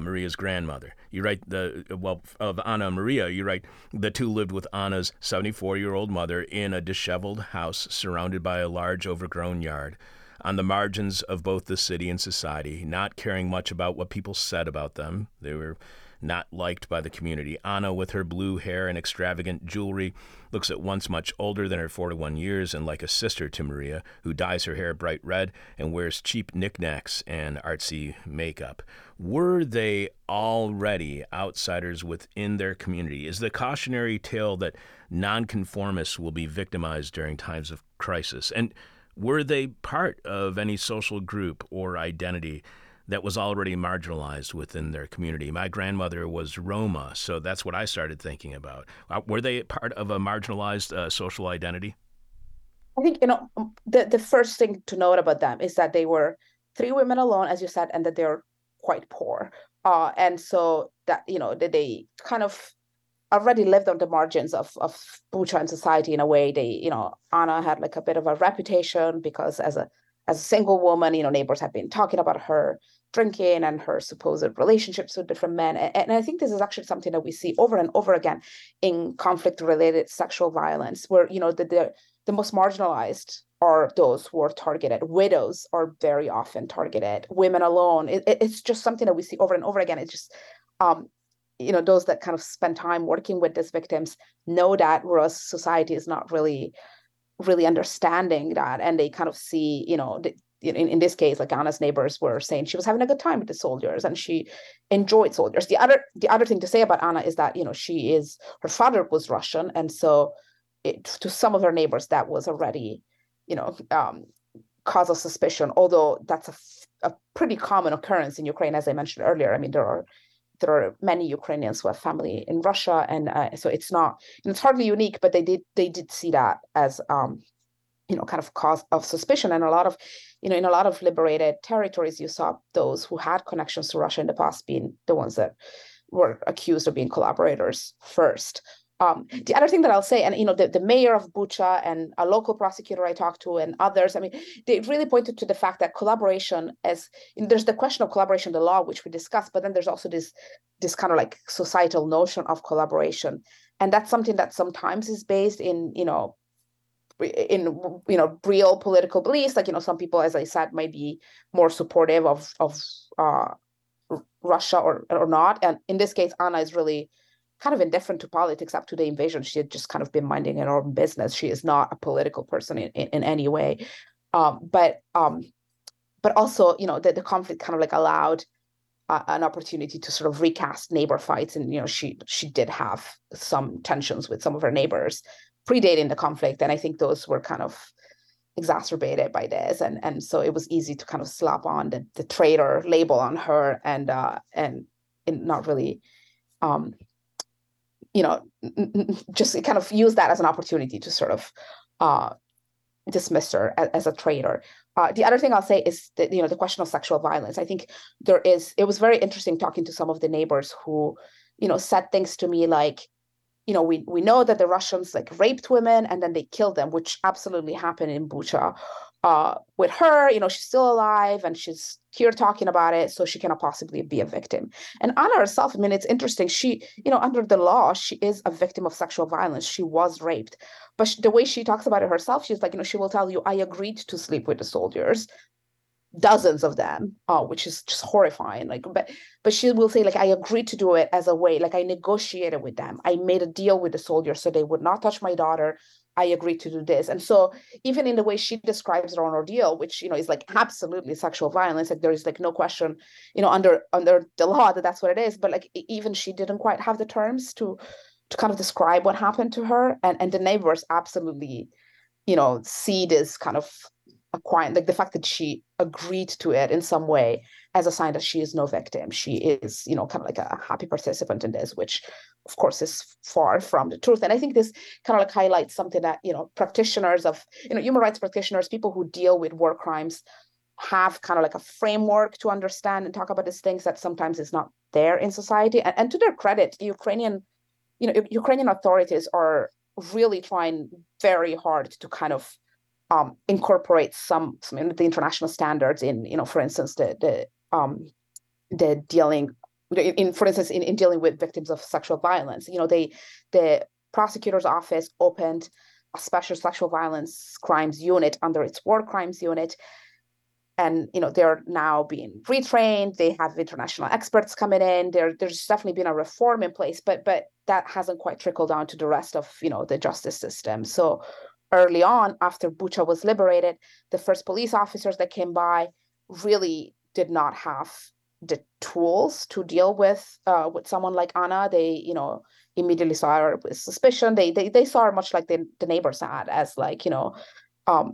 Maria's grandmother. You write of Anna and Maria, you write, the two lived with Anna's 74-year-old mother in a disheveled house surrounded by a large overgrown yard on the margins of both the city and society, not caring much about what people said about them. They were not liked by the community. Anna, with her blue hair and extravagant jewelry, looks at once much older than her 41 years and like a sister to Maria, who dyes her hair bright red and wears cheap knickknacks and artsy makeup. Were they already outsiders within their community? Is the cautionary tale that nonconformists will be victimized during times of crisis? And were they part of any social group or identity that was already marginalized within their community? My grandmother was Roma, so that's what I started thinking about. Were they part of a marginalized social identity? I think, the first thing to note about them is that they were three women alone, as you said, and that they're quite poor. And so that, that they kind of already lived on the margins of Bucha and society in a way. They, Anna had a bit of a reputation because as a single woman, neighbors had been talking about her drinking and her supposed relationships with different men. And I think this is actually something that we see over and over again in conflict-related sexual violence, where, the most marginalized are those who are targeted. Widows are very often targeted. Women alone. It's just something that we see over and over again. It's just, those that kind of spend time working with these victims know that, whereas society is not really understanding that, and they kind of see, in this case, Anna's neighbors were saying she was having a good time with the soldiers and she enjoyed soldiers. The other thing to say about Anna is that, her father was Russian, and so to some of her neighbors that was already, cause of suspicion. Although that's a pretty common occurrence in Ukraine, as I mentioned earlier. I mean, there are many Ukrainians who have family in Russia, and so it's not, and it's hardly unique, but they did see that as kind of cause of suspicion. And in a lot of liberated territories, you saw those who had connections to Russia in the past being the ones that were accused of being collaborators first. The other thing that I'll say, and the mayor of Bucha and a local prosecutor I talked to and others, I mean, they really pointed to the fact that collaboration is, there's the question of collaboration in the law, which we discussed, but then there's also this kind of societal notion of collaboration, and that's something that sometimes is based in real political beliefs. Some people, as I said, might be more supportive of Russia or not, and in this case, Anna is really kind of indifferent to politics up to the invasion. She had just kind of been minding her own business. She is not a political person in any way. But also, the conflict kind of allowed an opportunity to sort of recast neighbor fights. And, she did have some tensions with some of her neighbors predating the conflict. And I think those were kind of exacerbated by this. And so it was easy to kind of slap on the traitor label on her and not really... just kind of use that as an opportunity to sort of dismiss her as a traitor. The other thing I'll say is that, the question of sexual violence. I think it was very interesting talking to some of the neighbors who, said things to me like, we know that the Russians raped women and then they killed them, which absolutely happened in Bucha. with her, you know, she's still alive and she's here talking about it, so she cannot possibly be a victim. And Anna herself, I mean, it's interesting. She, you know, under the law, she is a victim of sexual violence. She was raped. But the way she talks about it herself, she's like, you know, she will tell you, I agreed to sleep with the soldiers, dozens of them, which is just horrifying. Like, but she will say, like, I agreed to do it as a way, like I negotiated with them. I made a deal with the soldiers so they would not touch my daughter. I agreed to do this. And so even in the way she describes her own ordeal, which, you know, is like absolutely sexual violence, like there is like no question, you know, under the law that that's what it is. But like even she didn't quite have the terms to kind of describe what happened to her. And the neighbors absolutely, you know, see this kind of acquiring, like the fact that she agreed to it in some way as a sign that she is no victim. She is, you know, kind of like a happy participant in this, which of course is far from the truth. And I think this kind of like highlights something that, you know, practitioners of, you know, human rights practitioners, people who deal with war crimes have kind of like a framework to understand and talk about these things that sometimes is not there in society. And to their credit, the Ukrainian, you know, Ukrainian authorities are really trying very hard to kind of incorporate some of the international standards in, you know, for instance, in dealing with victims of sexual violence. You know, the prosecutor's office opened a special sexual violence crimes unit under its war crimes unit. And, you know, they're now being retrained. They have international experts coming in. There's definitely been a reform in place, but that hasn't quite trickled down to the rest of, you know, the justice system. So early on, after Bucha was liberated, the first police officers that came by really did not have the tools to deal with someone like Anna. They, you know, immediately saw her with suspicion. They saw her much like the neighbors had, as like, you know,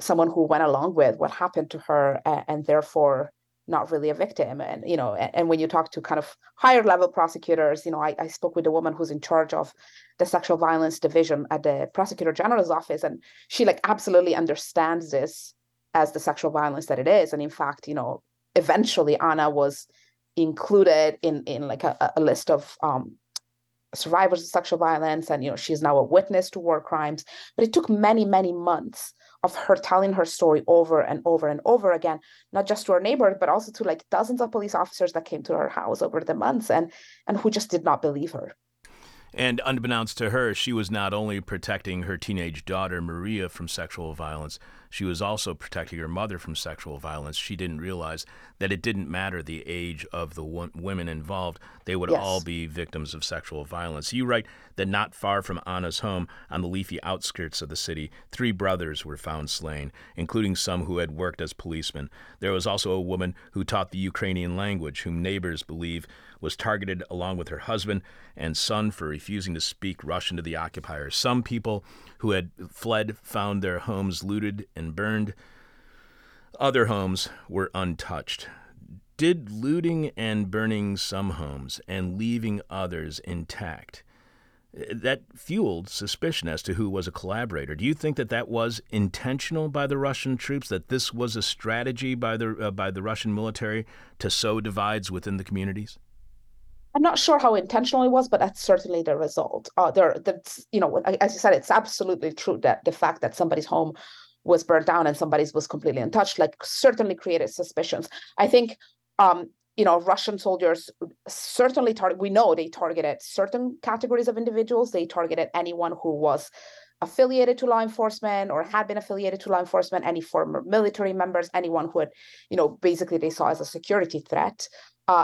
someone who went along with what happened to her and therefore not really a victim. And, you know, and when you talk to kind of higher level prosecutors, you know, I spoke with a woman who's in charge of the sexual violence division at the prosecutor general's office, and she like absolutely understands this as the sexual violence that it is. And in fact, you know, eventually Anna was included in like a list of survivors of sexual violence. And, you know, she's now a witness to war crimes, but it took many, many months of her telling her story over and over and over again, not just to her neighbor, but also to like dozens of police officers that came to her house over the months and who just did not believe her. And unbeknownst to her, she was not only protecting her teenage daughter, Maria, from sexual violence, she was also protecting her mother from sexual violence. She didn't realize that it didn't matter the age of the women involved. They would all be victims of sexual violence. You write that not far from Anna's home, on the leafy outskirts of the city, 3 brothers were found slain, including some who had worked as policemen. There was also a woman who taught the Ukrainian language, whom neighbors believe was targeted along with her husband and son for refusing to speak Russian to the occupiers. Some people who had fled found their homes looted and burned. Other homes were untouched. Did looting and burning some homes and leaving others intact, that fueled suspicion as to who was a collaborator. Do you think that that was intentional by the Russian troops, that this was a strategy by the Russian military to sow divides within the communities? I'm not sure how intentional it was, but that's certainly the result. That's, you know, as you said, it's absolutely true that the fact that somebody's home was burnt down and somebody's was completely untouched, like certainly created suspicions. I think, you know, Russian soldiers certainly targeted certain categories of individuals. They targeted anyone who was affiliated to law enforcement or had been affiliated to law enforcement, any former military members, anyone who had, you know, basically they saw as a security threat.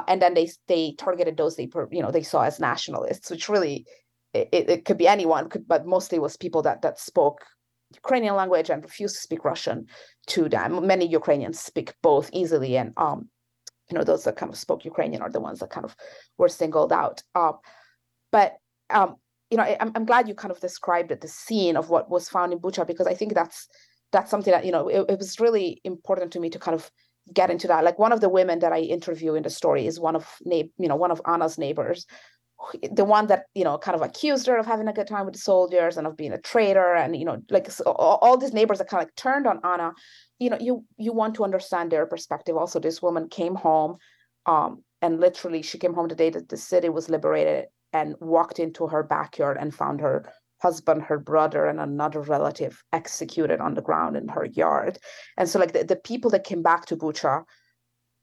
And then they targeted those they, you know, they saw as nationalists, which really it could be anyone, but mostly was people that spoke Ukrainian language and refused to speak Russian to them. Many Ukrainians speak both easily, and you know, those that kind of spoke Ukrainian are the ones that kind of were singled out. But you know, I'm glad you kind of described the scene of what was found in Bucha, because I think that's something that, you know, it was really important to me to kind of get into that. Like one of the women that I interview in the story is one of Anna's neighbors, the one that, you know, kind of accused her of having a good time with the soldiers and of being a traitor. And, you know, like so all these neighbors that kind of like turned on Anna. You know, you want to understand their perspective. Also, this woman came home and literally she came home the day that the city was liberated and walked into her backyard and found her husband, her brother, and another relative executed on the ground in her yard. And so, like, the people that came back to Bucha,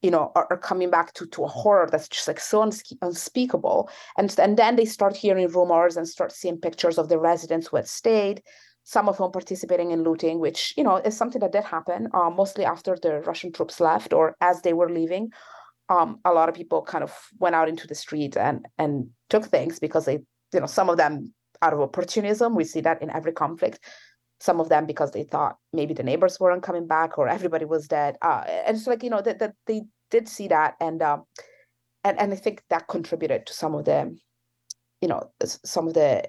you know, are coming back to a horror that's just, like, so unspeakable. And then they start hearing rumors and start seeing pictures of the residents who had stayed, some of them participating in looting, which, you know, is something that did happen, mostly after the Russian troops left or as they were leaving. A lot of people kind of went out into the street and took things because they, you know, some of them out of opportunism. We see that in every conflict. Some of them because they thought maybe the neighbors weren't coming back or everybody was dead. And it's like, you know, that they did see that. And I think that contributed to some of the, you know, some of the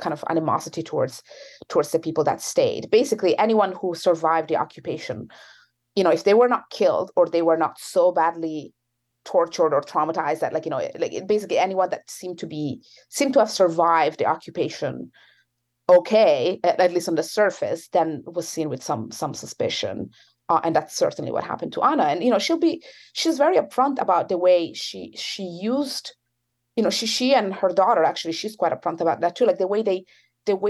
kind of animosity towards the people that stayed. Basically, anyone who survived the occupation, you know, if they were not killed or they were not so badly tortured or traumatized that, like, you know, like, basically anyone that seemed to have survived the occupation, okay, at least on the surface, then was seen with some suspicion. And that's certainly what happened to Anna. And, you know, she's very upfront about the way she used, you know, she and her daughter, actually, she's quite upfront about that too. Like the way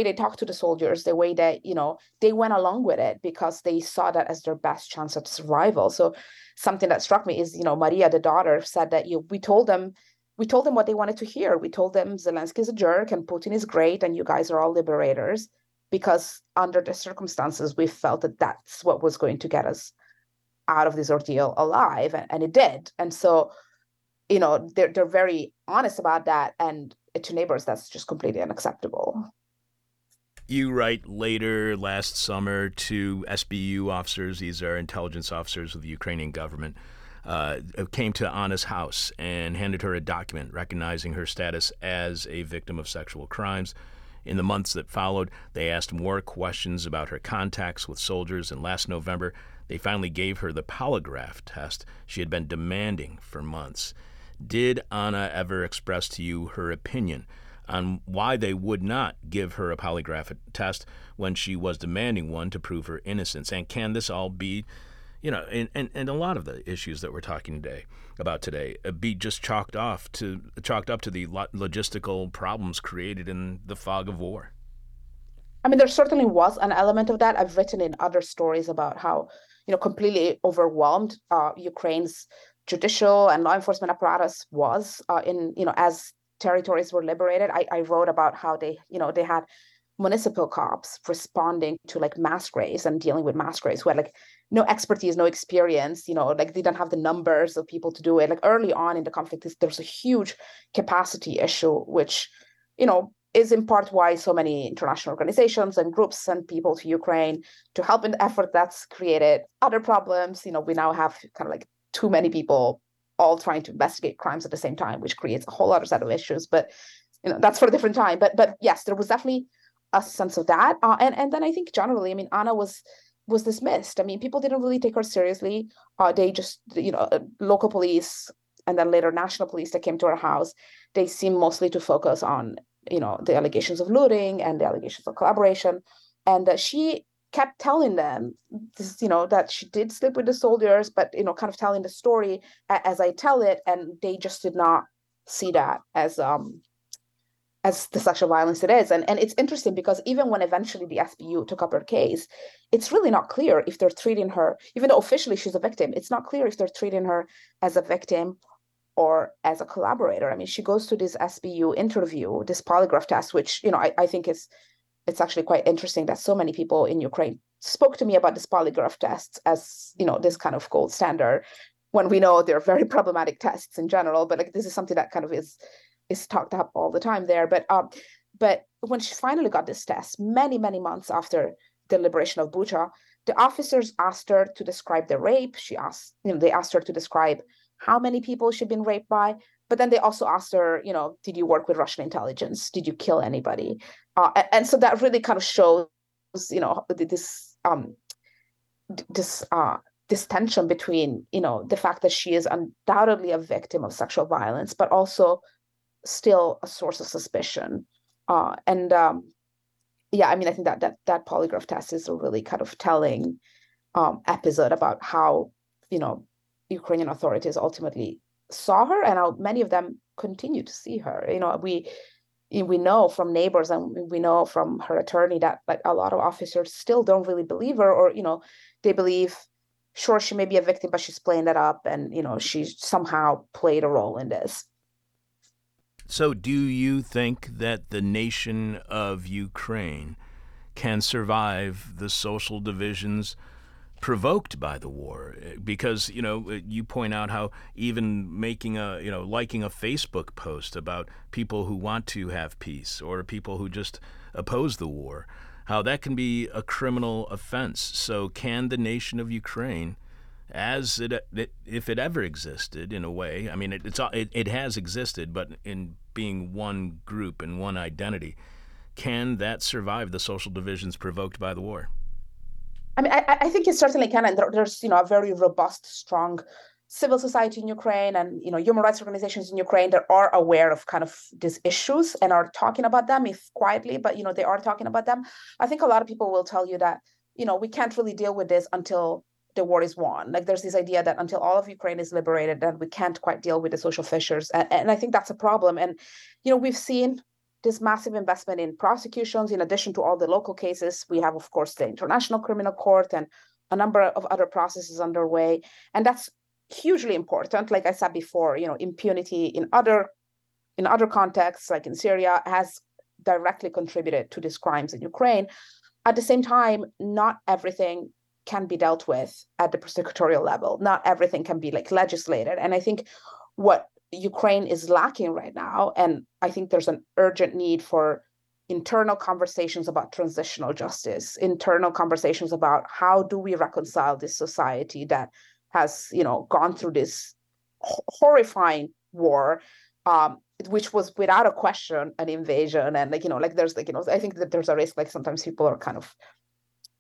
they talked to the soldiers, the way that, you know, they went along with it because they saw that as their best chance at survival. So something that struck me is, you know, Maria, the daughter, said that, you know, we told them what they wanted to hear. We told them Zelensky is a jerk and Putin is great and you guys are all liberators, because under the circumstances, we felt that that's what was going to get us out of this ordeal alive. And it did. And so, you know, they're very honest about that. And to neighbors, that's just completely unacceptable. You write later last summer to SBU officers, these are intelligence officers of the Ukrainian government, came to Anna's house and handed her a document recognizing her status as a victim of sexual crimes. In the months that followed, they asked more questions about her contacts with soldiers, and last November, they finally gave her the polygraph test she had been demanding for months. Did Anna ever express to you her opinion on why they would not give her a polygraph test when she was demanding one to prove her innocence? And can this all be, you know, and a lot of the issues that we're talking today, be just chalked up to the logistical problems created in the fog of war? I mean, there certainly was an element of that. I've written in other stories about how, you know, completely overwhelmed Ukraine's judicial and law enforcement apparatus was in, you know, as territories were liberated. I wrote about how they, you know, they had municipal cops responding to, like, mass graves and dealing with mass graves who had, like, no expertise, no experience, you know, like, they don't have the numbers of people to do it. Like, early on in the conflict, there's a huge capacity issue, which, you know, is in part why so many international organizations and groups send people to Ukraine to help in the effort. That's created other problems. You know, we now have kind of, like, too many people all trying to investigate crimes at the same time, which creates a whole other set of issues. But, you know, that's for a different time. But yes, there was definitely a sense of that. And then I think generally, I mean, Anna was dismissed. I mean, people didn't really take her seriously. They just, you know, local police and then later national police that came to her house, they seemed mostly to focus on, you know, the allegations of looting and the allegations of collaboration. And she kept telling them, this, you know, that she did sleep with the soldiers, but, you know, kind of telling the story as I tell it, and they just did not see that as the sexual violence it is. And it's interesting because even when eventually the SBU took up her case, it's really not clear if they're treating her, even though officially she's a victim, it's not clear if they're treating her as a victim or as a collaborator. I mean, she goes to this SBU interview, this polygraph test, which, you know, I think is, it's actually quite interesting that so many people in Ukraine spoke to me about this polygraph test as, you know, this kind of gold standard, when we know they're very problematic tests in general. But, like, this is something that kind of is talked up all the time there. But when she finally got this test, many, many months after the liberation of Bucha, the officers asked her to describe the rape. They asked her to describe how many people she'd been raped by. But then they also asked her, you know, did you work with Russian intelligence? Did you kill anybody? And so that really kind of shows, you know, this tension between, you know, the fact that she is undoubtedly a victim of sexual violence, but also still a source of suspicion. Yeah, I mean, I think that polygraph test is a really kind of telling episode about how, you know, Ukrainian authorities ultimately saw her and how many of them continue to see her. You know, we we know from neighbors and we know from her attorney that like a lot of officers still don't really believe her, or, you know, they believe, sure, she may be a victim, but she's playing that up. And, you know, she somehow played a role in this. So do you think that the nation of Ukraine can survive the social divisions provoked by the war? Because, you know, you point out how even making a, you know, liking a Facebook post about people who want to have peace or people who just oppose the war, how that can be a criminal offense. So can the nation of Ukraine, as it if it ever existed in a way, I mean, it has existed, but in being one group and one identity, can that survive the social divisions provoked by the war? I mean, I think it certainly can. And there's, you know, a very robust, strong civil society in Ukraine and, you know, human rights organizations in Ukraine that are aware of kind of these issues and are talking about them, if quietly, but, you know, they are talking about them. I think a lot of people will tell you that, you know, we can't really deal with this until the war is won. Like there's this idea that until all of Ukraine is liberated, then we can't quite deal with the social fissures. And I think that's a problem. And, you know, we've seen this massive investment in prosecutions. In addition to all the local cases, we have, of course, the International Criminal Court and a number of other processes underway. And that's hugely important. Like I said before, you know, impunity in other contexts, like in Syria, has directly contributed to these crimes in Ukraine. At the same time, not everything can be dealt with at the prosecutorial level. Not everything can be like legislated. And I think what Ukraine is lacking right now, and I think there's an urgent need for internal conversations about transitional justice, internal conversations about how do we reconcile this society that has, you know, gone through this horrifying war, which was without a question an invasion. And like, you know, like there's like, you know, I think that there's a risk, like sometimes people are kind of,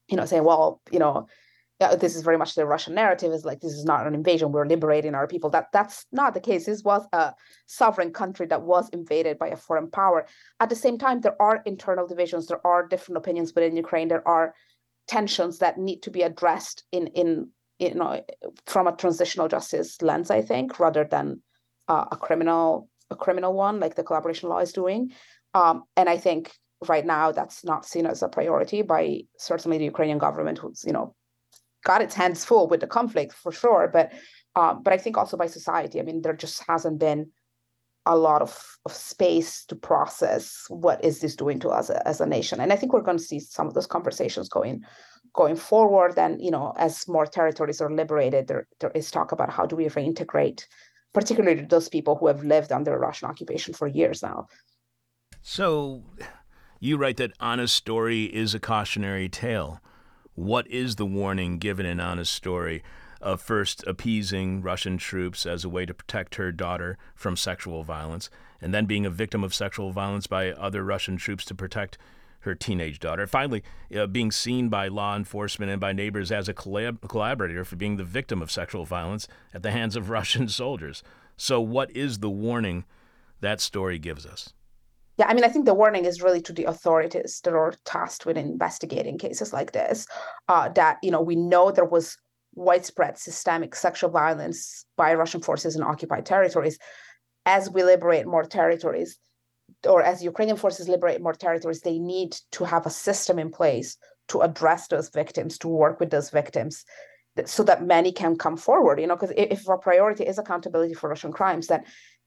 you know, saying, well, you know, this is very much the Russian narrative is like, this is not an invasion, we're liberating our people. That's not the case. This was a sovereign country that was invaded by a foreign power. At the same time, there are internal divisions, there are different opinions within Ukraine, there are tensions that need to be addressed in you know, from a transitional justice lens, I think, rather than a criminal one, like the collaboration law is doing. And I think right now that's not seen as a priority by certainly the Ukrainian government, who's, you know, got its hands full with the conflict for sure, but I think also by society. I mean, there just hasn't been a lot of space to process what is this doing to us as a nation. And I think we're going to see some of those conversations going forward. And, you know, as more territories are liberated, there is talk about how do we reintegrate, particularly those people who have lived under Russian occupation for years now. So you write that honest story is a cautionary tale. What is the warning given in Anna's story of first appeasing Russian troops as a way to protect her daughter from sexual violence, and then being a victim of sexual violence by other Russian troops to protect her teenage daughter, finally being seen by law enforcement and by neighbors as a collaborator for being the victim of sexual violence at the hands of Russian soldiers? So what is the warning that story gives us? Yeah, I mean, I think the warning is really to the authorities that are tasked with investigating cases like this, that, you know, we know there was widespread systemic sexual violence by Russian forces in occupied territories. As we liberate more territories, or as Ukrainian forces liberate more territories, they need to have a system in place to address those victims, to work with those victims, so that many can come forward, you know, because if our priority is accountability for Russian crimes,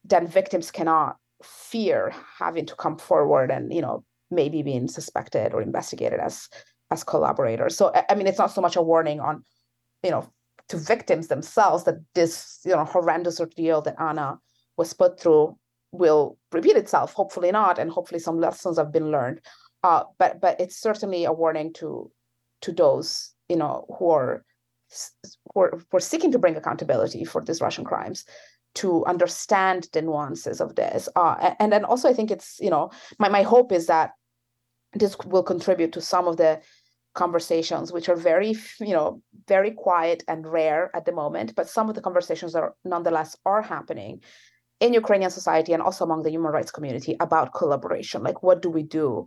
then victims cannot fear having to come forward and, you know, maybe being suspected or investigated as collaborators. So, I mean, it's not so much a warning on, you know, to victims themselves that this, you know, horrendous ordeal that Anna was put through will repeat itself. Hopefully not. And hopefully some lessons have been learned. But it's certainly a warning to those, you know, who are seeking to bring accountability for these Russian crimes, to understand the nuances of this. And then also I think it's, you know, my hope is that this will contribute to some of the conversations which are very, you know, very quiet and rare at the moment, but some of the conversations that are nonetheless are happening in Ukrainian society and also among the human rights community about collaboration. Like, what do we do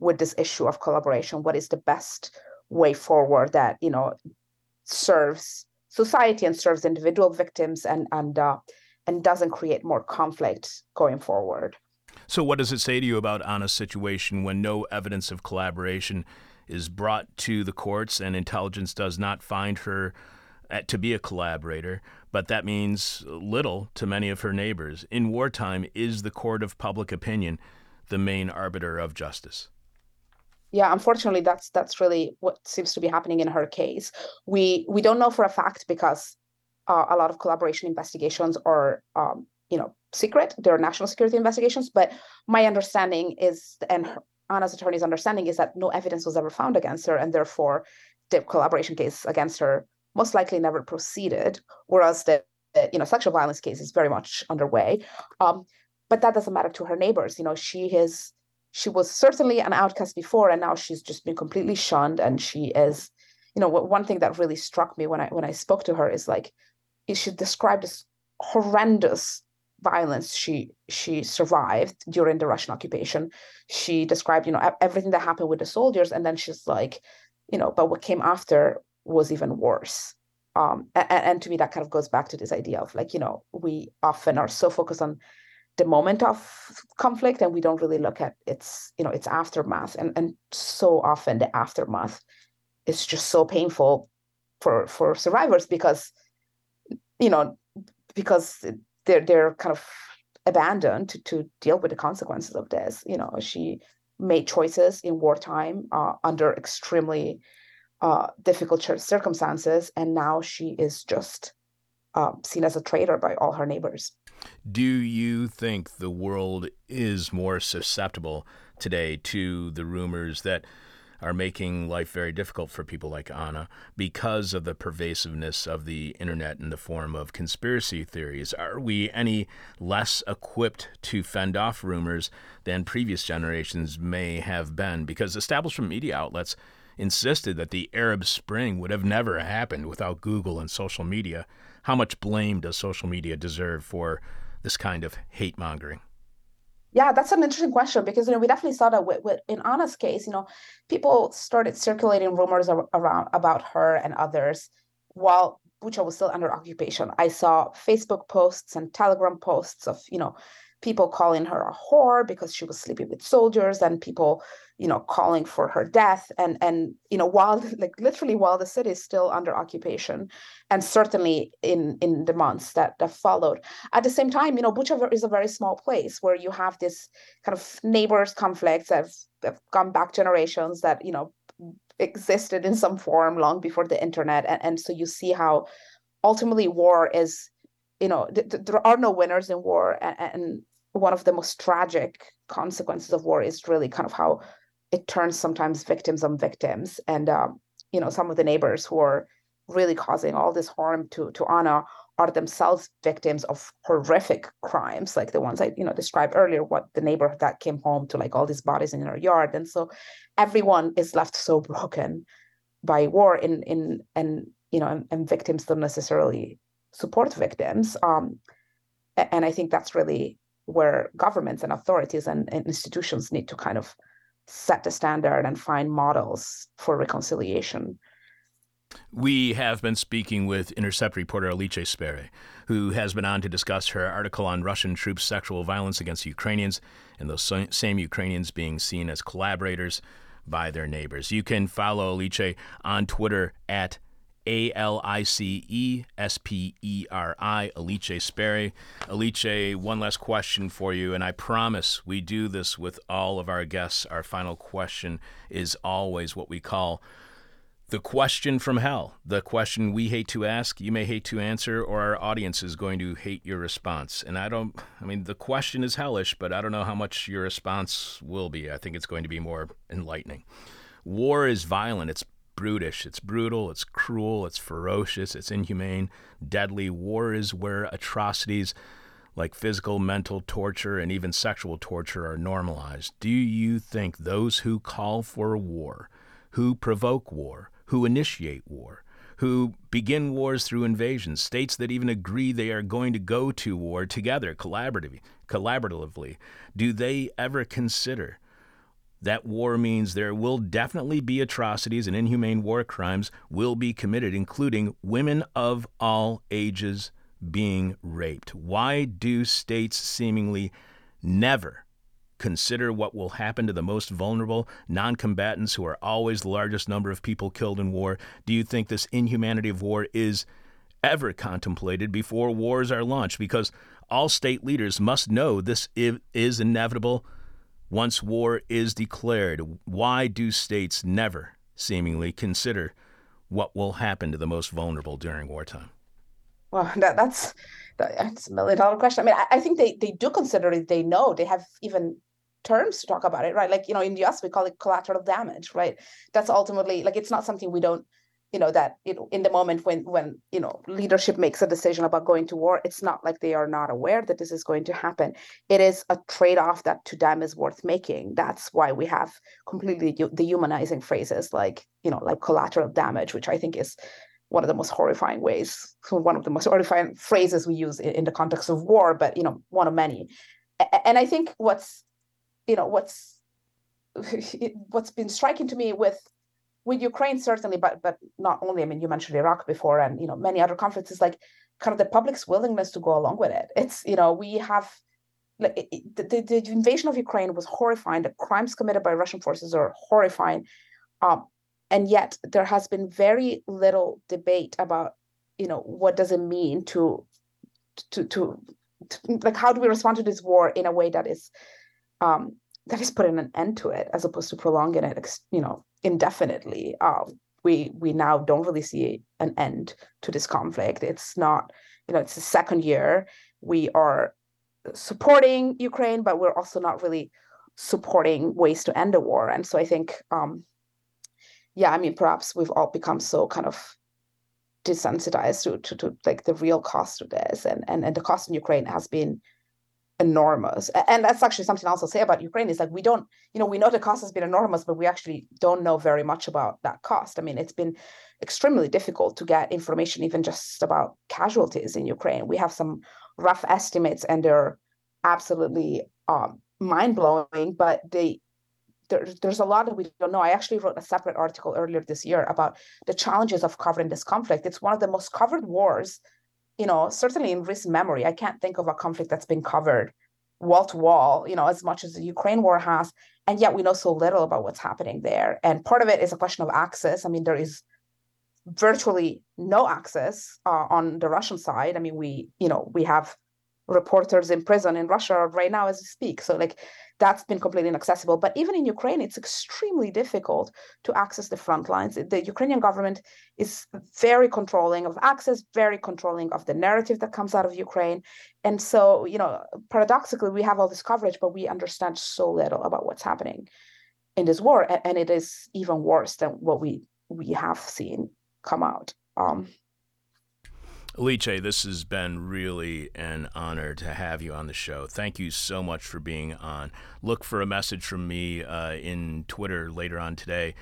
with this issue of collaboration? What is the best way forward that, you know, serves society and serves individual victims and doesn't create more conflict going forward? So what does it say to you about Anna's situation when no evidence of collaboration is brought to the courts and intelligence does not find her to be a collaborator, but that means little to many of her neighbors? In wartime, is the court of public opinion the main arbiter of justice? Yeah, unfortunately, that's really what seems to be happening in her case. We don't know for a fact because a lot of collaboration investigations are, secret. They're national security investigations. But my understanding is, and Anna's attorney's understanding is, that no evidence was ever found against her, and therefore the collaboration case against her most likely never proceeded, whereas the sexual violence case is very much underway. But that doesn't matter to her neighbors. She was certainly an outcast before, and now she's just been completely shunned. And she is, one thing that really struck me when I spoke to her is she described this horrendous violence she survived during the Russian occupation. She described, everything that happened with the soldiers, and then she's but what came after was even worse. And to me, that kind of goes back to this idea of we often are so focused on the moment of conflict, and we don't really look at its aftermath. And so often the aftermath is just so painful for survivors because they're kind of abandoned to deal with the consequences of this. She made choices in wartime under extremely difficult circumstances, and now she is just seen as a traitor by all her neighbors. Do you think the world is more susceptible today to the rumors that are making life very difficult for people like Anna because of the pervasiveness of the internet in the form of conspiracy theories? Are we any less equipped to fend off rumors than previous generations may have been? Because establishment media outlets insisted that the Arab Spring would have never happened without Google and social media. How much blame does social media deserve for this kind of hate mongering? Yeah, that's an interesting question because we definitely saw that in Anna's case. People started circulating rumors around about her and others while Bucha was still under occupation. I saw Facebook posts and Telegram posts of people calling her a whore because she was sleeping with soldiers, and people calling for her death. And while literally the city is still under occupation, and certainly in the months that followed. At the same time, Bucha is a very small place where you have this kind of neighbors conflicts that have gone back generations that existed in some form long before the internet. And so you see how ultimately war is, there are no winners in war, and one of the most tragic consequences of war is really kind of how it turns sometimes victims on victims. And, some of the neighbors who are really causing all this harm to Anna are themselves victims of horrific crimes, like the ones I, described earlier, what the neighbor that came home to all these bodies in her yard. And so everyone is left so broken by war and victims don't necessarily support victims. And I think that's really where governments and authorities and institutions need to kind of set the standard and find models for reconciliation. We have been speaking with Intercept reporter Alice Speri, who has been on to discuss her article on Russian troops' sexual violence against Ukrainians and those same Ukrainians being seen as collaborators by their neighbors. You can follow Alice on Twitter at AliceSperi, Alice Speri. Alice, one last question for you, and I promise we do this with all of our guests. Our final question is always what we call the question from hell, the question we hate to ask, you may hate to answer, or our audience is going to hate your response. And the question is hellish, but I don't know how much your response will be. I think it's going to be more enlightening. War is violent. It's brutish, it's brutal, it's cruel, it's ferocious, it's inhumane, deadly. War is where atrocities like physical, mental torture, and even sexual torture are normalized. Do you think those who call for war, who provoke war, who initiate war, who begin wars through invasions, states that even agree they are going to go to war together collaboratively, do they ever consider that war means there will definitely be atrocities and inhumane war crimes will be committed, including women of all ages being raped? Why do states seemingly never Consider what will happen to the most vulnerable, non-combatants who are always the largest number of people killed in war. Do you think this inhumanity of war is ever contemplated before wars are launched? Because all state leaders must know this is inevitable once war is declared. Why do states never seemingly consider what will happen to the most vulnerable during wartime? Well, that's $1 million question. I mean, I think they do consider it. They know, they have even terms to talk about it, right? Like, you know, in the US, we call it collateral damage, right? That's ultimately, like, it's not something we don't, you know, that, you know, in the moment when, you know, leadership makes a decision about going to war, it's not like they are not aware that this is going to happen. It is a trade-off that to them is worth making. That's why we have completely dehumanizing phrases like, you know, like collateral damage, which I think is one of the most horrifying phrases we use in the context of war, but, you know, one of many. And I think what's been striking to me with Ukraine, certainly, but not only, I mean, you mentioned Iraq before and, you know, many other conflicts, is like kind of the public's willingness to go along with it. It's, you know, we have, like, the invasion of Ukraine was horrifying. The crimes committed by Russian forces are horrifying. And yet there has been very little debate about, you know, what does it mean to like, how do we respond to this war in a way that is putting an end to it as opposed to prolonging it, you know, indefinitely. We now don't really see an end to this conflict. It's not, you know, it's the second year. We are supporting Ukraine, but we're also not really supporting ways to end the war. And so I think, yeah, I mean, perhaps we've all become so kind of desensitized to like the real cost of this, and the cost in Ukraine has been enormous. And that's actually something else I'll say about Ukraine is, like, we don't, you know, we know the cost has been enormous, but we actually don't know very much about that cost. I mean, it's been extremely difficult to get information even just about casualties in Ukraine. We have some rough estimates, and they're absolutely mind-blowing, but there's a lot that we don't know. I actually wrote a separate article earlier this year about the challenges of covering this conflict. It's one of the most covered wars, you know, certainly in recent memory. I can't think of a conflict that's been covered wall to wall, you know, as much as the Ukraine war has. And yet we know so little about what's happening there. And part of it is a question of access. I mean, there is virtually no access on the Russian side. I mean, we have reporters in prison in Russia right now as we speak. So, like, that's been completely inaccessible. But even in Ukraine, it's extremely difficult to access the front lines. The Ukrainian government is very controlling of access, very controlling of the narrative that comes out of Ukraine. And so, you know, paradoxically, we have all this coverage, but we understand so little about what's happening in this war. And it is even worse than what we have seen come out. Alice, this has been really an honor to have you on the show. Thank you so much for being on. Look for a message from me in Twitter later on today,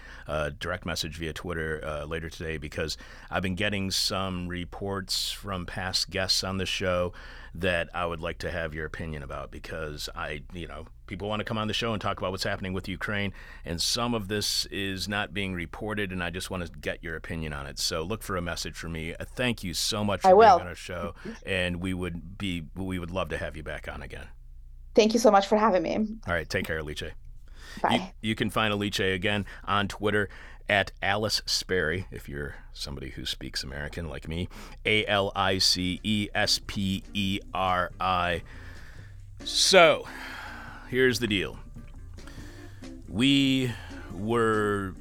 direct message via Twitter later today, because I've been getting some reports from past guests on the show that I would like to have your opinion about, because people want to come on the show and talk about what's happening with Ukraine, and some of this is not being reported, and I just want to get your opinion on it. So look for a message from me. Thank you so much for being on our show, and we would love to have you back on again. Thank you so much for having me. All right, take care, Alice. Bye. You can find Alice again on Twitter at Alice Speri, if you're somebody who speaks American like me, Alicesperi. So here's the deal. We were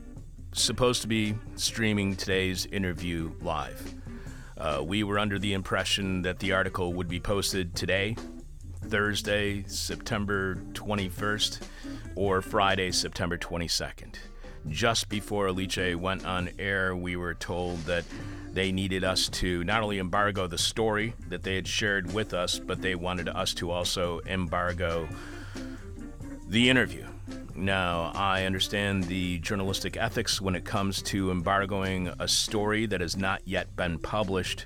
supposed to be streaming today's interview live. We were under the impression that the article would be posted today, Thursday, September 21st, or Friday, September 22nd. Just before Alice went on air, we were told that they needed us to not only embargo the story that they had shared with us, but they wanted us to also embargo the interview. Now, I understand the journalistic ethics when it comes to embargoing a story that has not yet been published,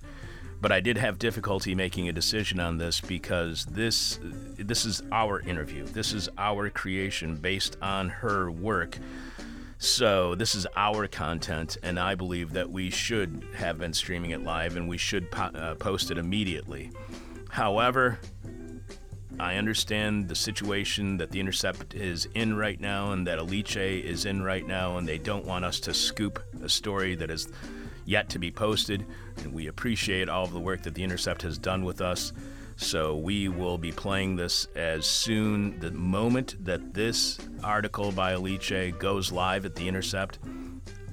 but I did have difficulty making a decision on this, because this is our interview. This is our creation based on her work. So this is our content, and I believe that we should have been streaming it live, and we should post it immediately. However, I understand the situation that The Intercept is in right now and that Alice is in right now, and they don't want us to scoop a story that is yet to be posted. And we appreciate all of the work that The Intercept has done with us. So we will be playing this as soon, the moment that this article by Alice goes live at The Intercept,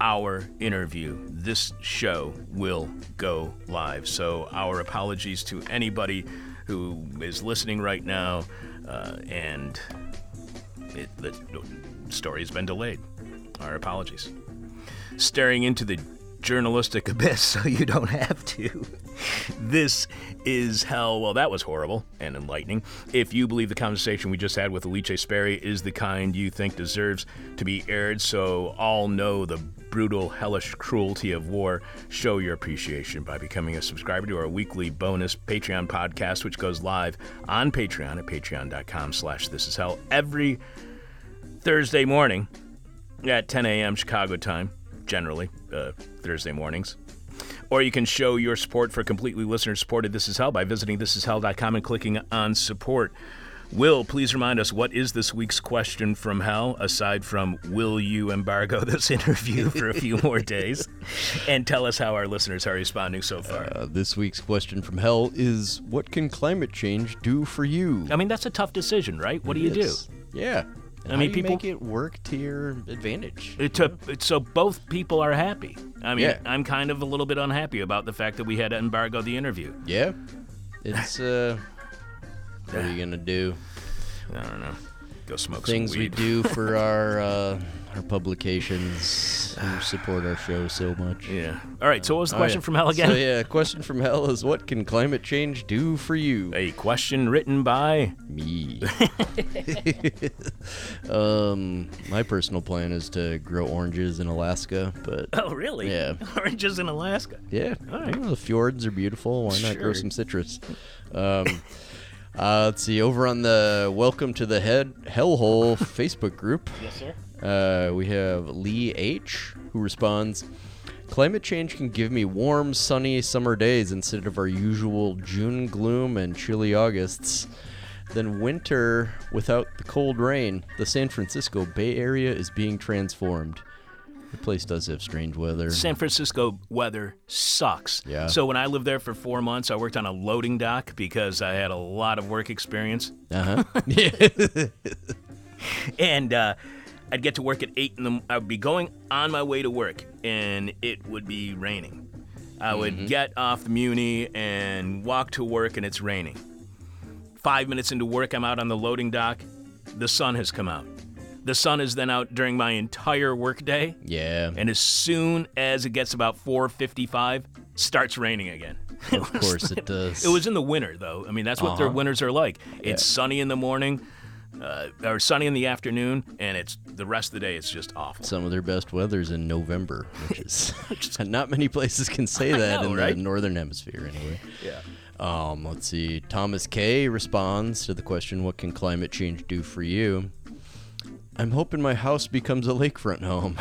our interview, this show will go live. So our apologies to anybody who is listening right now, and the story's been delayed. Our apologies. Staring into the journalistic abyss so you don't have to. This is hell. Well, that was horrible and enlightening. If you believe the conversation we just had with Alice Speri is the kind you think deserves to be aired, so all know the brutal, hellish cruelty of war, show your appreciation by becoming a subscriber to our weekly bonus Patreon podcast, which goes live on Patreon at patreon.com/thisishell every Thursday morning at 10 a.m. Chicago time, generally, Thursday mornings. Or you can show your support for completely listener-supported This Is Hell by visiting thisishell.com and clicking on support. Will, please remind us, what is this week's question from hell, aside from will you embargo this interview for a few more days? And tell us how our listeners are responding so far. This week's question from hell is, what can climate change do for you? I mean, that's a tough decision, right? What do you do? Yeah. I mean, people make it work to your advantage. So both people are happy. I mean, yeah. I'm kind of a little bit unhappy about the fact that we had to embargo the interview. Yeah. It's, what are you going to do? I don't know. Go smoke some weed. Things we do for our publications who support our show so much. Yeah. All right, so what was the question from hell again? So, question from hell is, what can climate change do for you? A question written by... me. My personal plan is to grow oranges in Alaska, but... Oh, really? Yeah. Oranges in Alaska? Yeah. All right. Well, the fjords are beautiful. Why not grow some citrus? Let's see, over on the Welcome to the Hellhole Facebook group. Yes, sir. We have Lee H., who responds, climate change can give me warm, sunny summer days instead of our usual June gloom and chilly Augusts. Then winter without the cold rain. The San Francisco Bay Area is being transformed. The place does have strange weather. San Francisco weather sucks. Yeah. So when I lived there for 4 months, I worked on a loading dock because I had a lot of work experience. Uh-huh. And I'd get to work at 8 in the morning. I would be going on my way to work, and it would be raining. I would get off the Muni and walk to work, and it's raining. 5 minutes into work, I'm out on the loading dock. The sun has come out. The sun is then out during my entire workday. Yeah. And as soon as it gets about 4:55, starts raining again. Of course it does. It was in the winter, though. I mean, that's what their winters are like. It's sunny in the morning. Or sunny in the afternoon, and it's the rest of the day. It's just awful. Some of their best weather's in November, which is not many places can say that the northern hemisphere, anyway. Yeah. Let's see. Thomas K responds to the question, "What can climate change do for you?" I'm hoping my house becomes a lakefront home.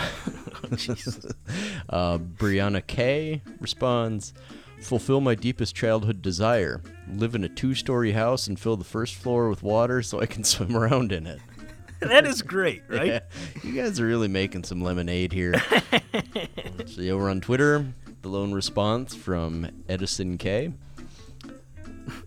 Brianna K responds, fulfill my deepest childhood desire. Live in a 2-story house and fill the first floor with water so I can swim around in it. That is great, right? Yeah. You guys are really making some lemonade here. Let's see, over on Twitter, the lone response from Edison K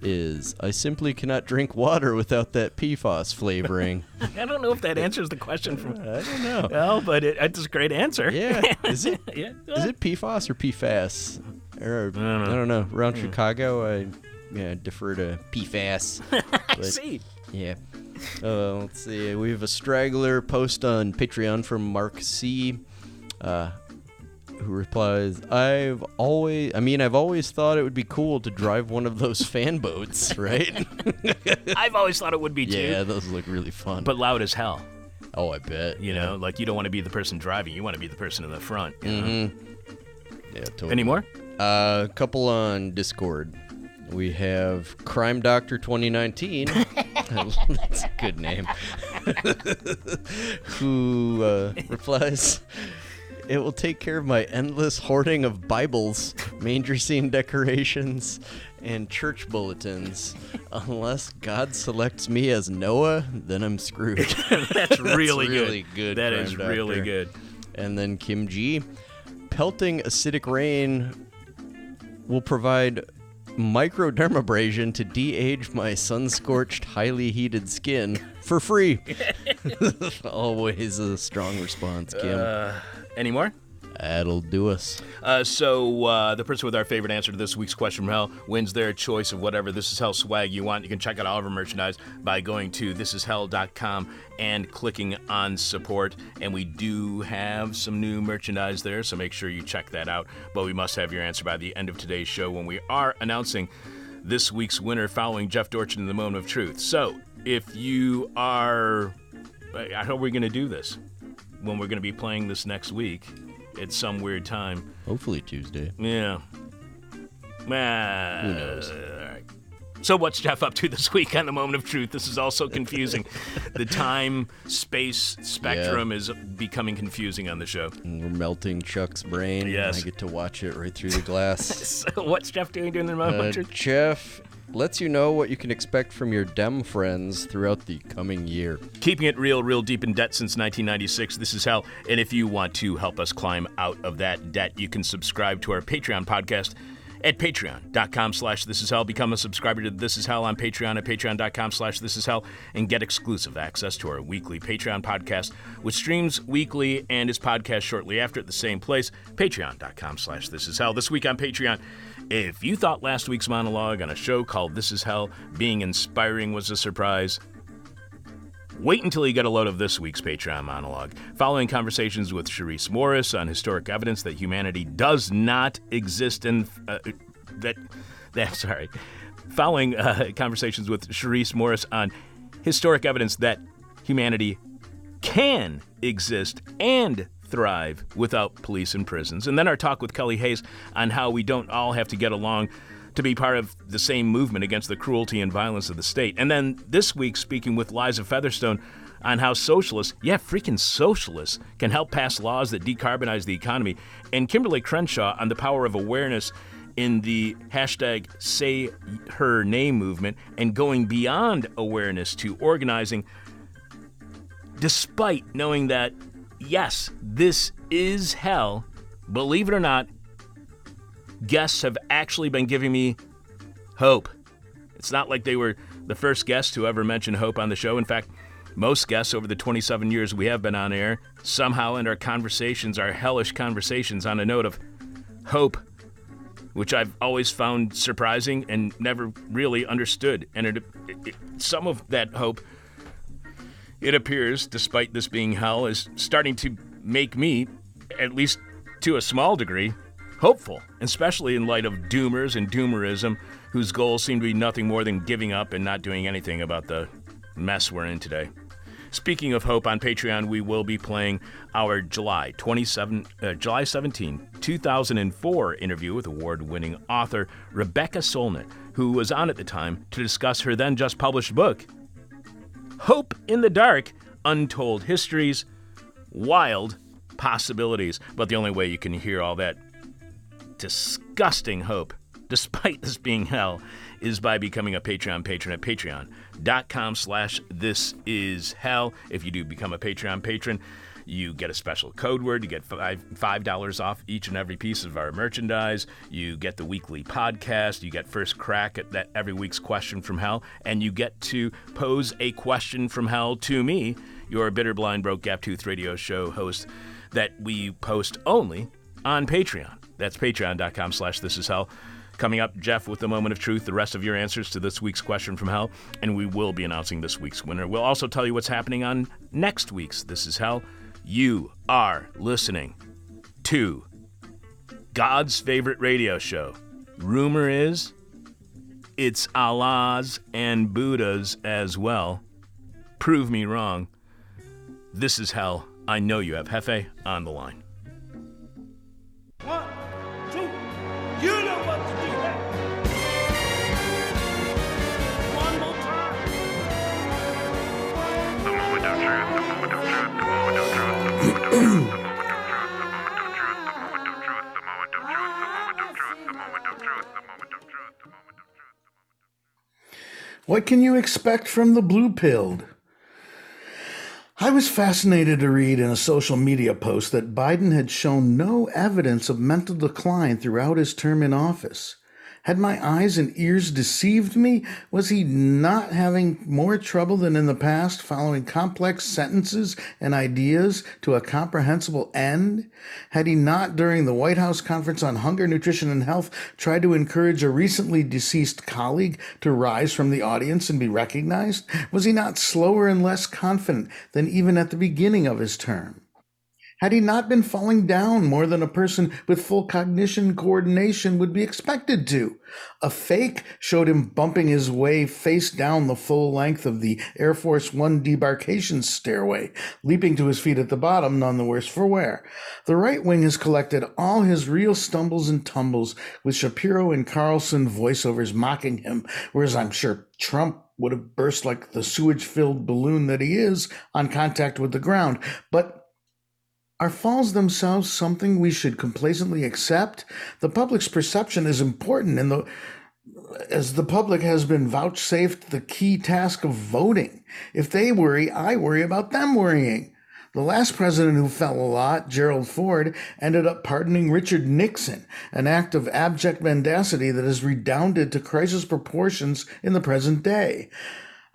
is, I simply cannot drink water without that PFAS flavoring. I don't know if that answers the question from... I don't know. Well, but it's a great answer. Yeah. Is it, is it PFAS or PFAS? Or, I don't know. Around Chicago, I defer to PFAS. I see. Yeah. Let's see. We have a straggler post on Patreon from Mark C., who replies, I've always thought it would be cool to drive one of those fan boats, right? I've always thought it would be, too. Yeah, those look really fun. But loud as hell. Oh, I bet. You know, like, you don't want to be the person driving. You want to be the person in the front, you know? Yeah, totally. Any more? A couple on Discord. We have Crime Doctor 2019. That's a good name. Who replies... It will take care of my endless hoarding of Bibles. manger scene decorations, and church bulletins. Unless God selects me as Noah, then I'm screwed. That's really good. That is really good. And then Kim G. Pelting acidic rain will provide microdermabrasion to de-age my sun-scorched, highly heated skin for free. Always a strong response, Kim. Any more? That'll do us. So the person with our favorite answer to this week's question from hell wins their choice of whatever This Is Hell swag you want. You can check out all of our merchandise by going to thisishell.com and clicking on support. And we do have some new merchandise there, so make sure you check that out. But we must have your answer by the end of today's show when we are announcing this week's winner following Jeff Dorchen in the Moment of Truth. So if you are... How are we going to do this when we're going to be playing this next week? At some weird time. Hopefully Tuesday. Yeah. Who knows? All right. So what's Jeff up to this week on The Moment of Truth? This is also confusing. The time-space spectrum is becoming confusing on the show. And we're melting Chuck's brain. Yes. And I get to watch it right through the glass. So what's Jeff doing The Moment of Truth? Jeff lets you know what you can expect from your Dem friends throughout the coming year. Keeping it real deep in debt since 1996. This Is Hell. And if you want to help us climb out of that debt, you can subscribe to our Patreon podcast at patreon.com/thisishell. Become a subscriber to This Is Hell on Patreon at patreon.com/thisishell and get exclusive access to our weekly Patreon podcast, which streams weekly and is podcast shortly after at the same place, patreon.com/thisishell. This week on Patreon, if you thought last week's monologue on a show called This Is Hell being inspiring was a surprise, wait until you get a load of this week's Patreon monologue. Following conversations with Sharice Morris on historic evidence that humanity does not exist in... Following conversations with Sharice Morris on historic evidence that humanity can exist and thrive without police and prisons. And then our talk with Kelly Hayes on how we don't all have to get along to be part of the same movement against the cruelty and violence of the state. And then this week, speaking with Liza Featherstone on how freaking socialists, can help pass laws that decarbonize the economy. And Kimberlé Crenshaw on the power of awareness in the hashtag Say Her Name movement and going beyond awareness to organizing, despite knowing that, yes, this is hell. Believe it or not, guests have actually been giving me hope. It's not like they were the first guests who ever mentioned hope on the show. In fact, most guests over the 27 years we have been on air somehow end our conversations, our hellish conversations, on a note of hope, which I've always found surprising and never really understood. And some of that hope, it appears, despite this being hell, is starting to make me, at least to a small degree, hopeful, especially in light of doomers and doomerism, whose goals seem to be nothing more than giving up and not doing anything about the mess we're in today. Speaking of hope, on Patreon, we will be playing our July 17, 2004 interview with award-winning author Rebecca Solnit, who was on at the time to discuss her then-just published book, Hope in the Dark, Untold Histories, Wild Possibilities. But the only way you can hear all that disgusting hope, despite this being hell, is by becoming a Patreon patron at patreon.com/thisishell. If you do become a Patreon patron, you get a special code word. You get $5 off each and every piece of our merchandise. You get the weekly podcast. You get first crack at that every week's question from hell. And you get to pose a question from hell to me, your bitter, blind, broke, gap-toothed radio show host that we post only on Patreon. That's patreon.com/thisishell. Coming up, Jeff with The Moment of Truth, the rest of your answers to this week's question from hell, and we will be announcing this week's winner. We'll also tell you what's happening on next week's This Is Hell. You are listening to God's favorite radio show. Rumor is it's Allah's and Buddha's as well. Prove me wrong. This Is Hell. I know you have Hefe on the line. 1, 2, you know what to do. One more time. The Moment of Truth, the Moment of Truth, the Moment of Truth, the Moment of Truth, the Moment of Truth, the Moment of Truth, the Moment of Truth, the Moment of Truth, the Moment of Truth, the What can you expect from the blue-pilled? I was fascinated to read in a social media post that Biden had shown no evidence of mental decline throughout his term in office. Had my eyes and ears deceived me? Was he not having more trouble than in the past following complex sentences and ideas to a comprehensible end? Had he not, during the White House Conference on Hunger, Nutrition, and Health, tried to encourage a recently deceased colleague to rise from the audience and be recognized? Was he not slower and less confident than even at the beginning of his term? Had he not been falling down more than a person with full cognition coordination would be expected to? A fake showed him bumping his way face down the full length of the Air Force One debarkation stairway, leaping to his feet at the bottom, none the worse for wear. The right wing has collected all his real stumbles and tumbles, with Shapiro and Carlson voiceovers mocking him, whereas I'm sure Trump would have burst like the sewage-filled balloon that he is on contact with the ground. But are falls themselves something we should complacently accept? The public's perception is important, as the public has been vouchsafed the key task of voting. If they worry, I worry about them worrying. The last president who fell a lot, Gerald Ford, ended up pardoning Richard Nixon, an act of abject mendacity that has redounded to crisis proportions in the present day.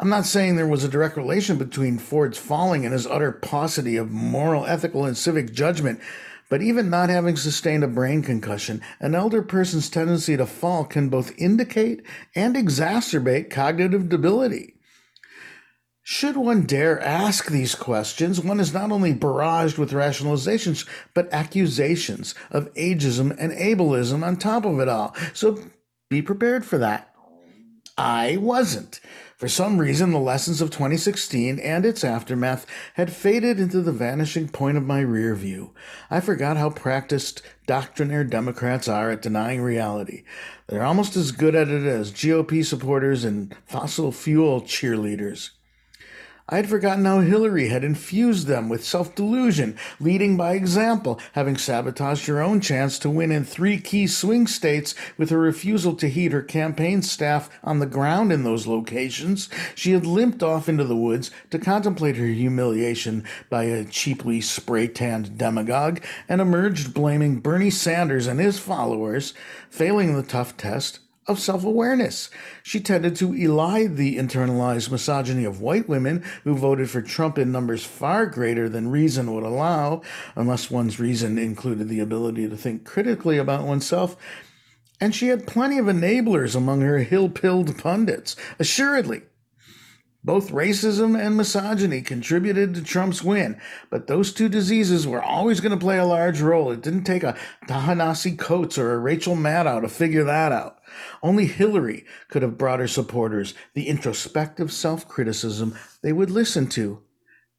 I'm not saying there was a direct relation between Ford's falling and his utter paucity of moral, ethical, and civic judgment, but even not having sustained a brain concussion, an elder person's tendency to fall can both indicate and exacerbate cognitive debility. Should one dare ask these questions, one is not only barraged with rationalizations, but accusations of ageism and ableism on top of it all. So be prepared for that. I wasn't. For some reason, the lessons of 2016 and its aftermath had faded into the vanishing point of my rear view. I forgot how practiced doctrinaire Democrats are at denying reality. They're almost as good at it as GOP supporters and fossil fuel cheerleaders. I had forgotten how Hillary had infused them with self-delusion, leading by example, having sabotaged her own chance to win in three key swing states with her refusal to heed her campaign staff on the ground in those locations. She had limped off into the woods to contemplate her humiliation by a cheaply spray-tanned demagogue and emerged blaming Bernie Sanders and his followers, failing the tough test of self-awareness. She tended to elide the internalized misogyny of white women who voted for Trump in numbers far greater than reason would allow, unless one's reason included the ability to think critically about oneself. And she had plenty of enablers among her hill-pilled pundits. Assuredly, both racism and misogyny contributed to Trump's win, but those two diseases were always going to play a large role. It didn't take a Ta-Nehisi Coates or a Rachel Maddow to figure that out. Only Hillary could have brought her supporters the introspective self-criticism they would listen to.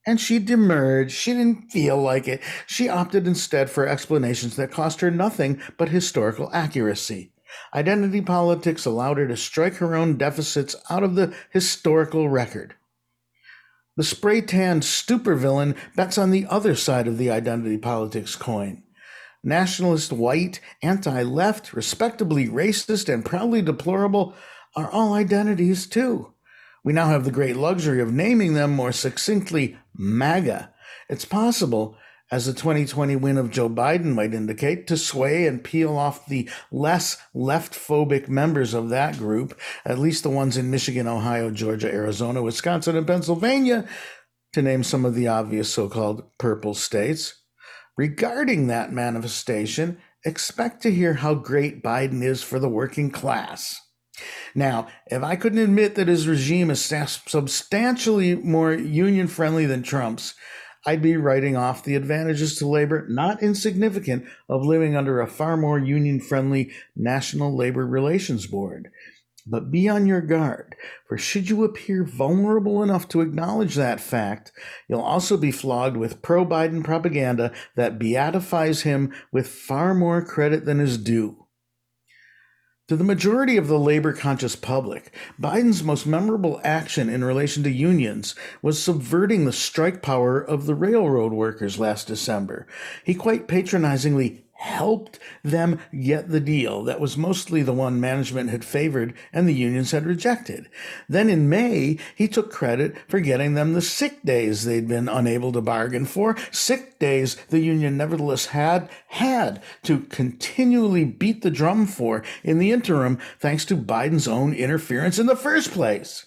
And she demurred. She didn't feel like it. She opted instead for explanations that cost her nothing but historical accuracy. Identity politics allowed her to strike her own deficits out of the historical record. The spray-tanned supervillain bets on the other side of the identity politics coin. Nationalist, white, anti-left, respectably racist, and proudly deplorable are all identities too. We now have the great luxury of naming them more succinctly MAGA. It's possible, as the 2020 win of Joe Biden might indicate, to sway and peel off the less left-phobic members of that group, at least the ones in Michigan, Ohio, Georgia, Arizona, Wisconsin, and Pennsylvania, to name some of the obvious so-called purple states. Regarding that manifestation, expect to hear how great Biden is for the working class. Now, if I couldn't admit that his regime is substantially more union-friendly than Trump's, I'd be writing off the advantages to labor, not insignificant, of living under a far more union-friendly National Labor Relations Board. But be on your guard, for should you appear vulnerable enough to acknowledge that fact, you'll also be flogged with pro-Biden propaganda that beatifies him with far more credit than is due. To the majority of the labor-conscious public, Biden's most memorable action in relation to unions was subverting the strike power of the railroad workers last December. He quite patronizingly helped them get the deal that was mostly the one management had favored and the unions had rejected. Then in May, he took credit for getting them the sick days they'd been unable to bargain for, sick days the union nevertheless had to continually beat the drum for in the interim, thanks to Biden's own interference in the first place.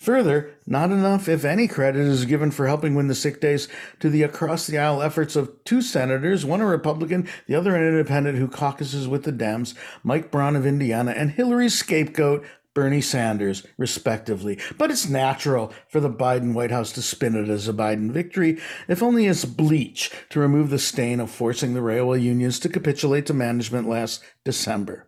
Further, not enough, if any, credit is given for helping win the sick days to the across-the-aisle efforts of two senators, one a Republican, the other an independent who caucuses with the Dems, Mike Braun of Indiana, and Hillary's scapegoat, Bernie Sanders, respectively. But it's natural for the Biden White House to spin it as a Biden victory, if only as bleach to remove the stain of forcing the railway unions to capitulate to management last December.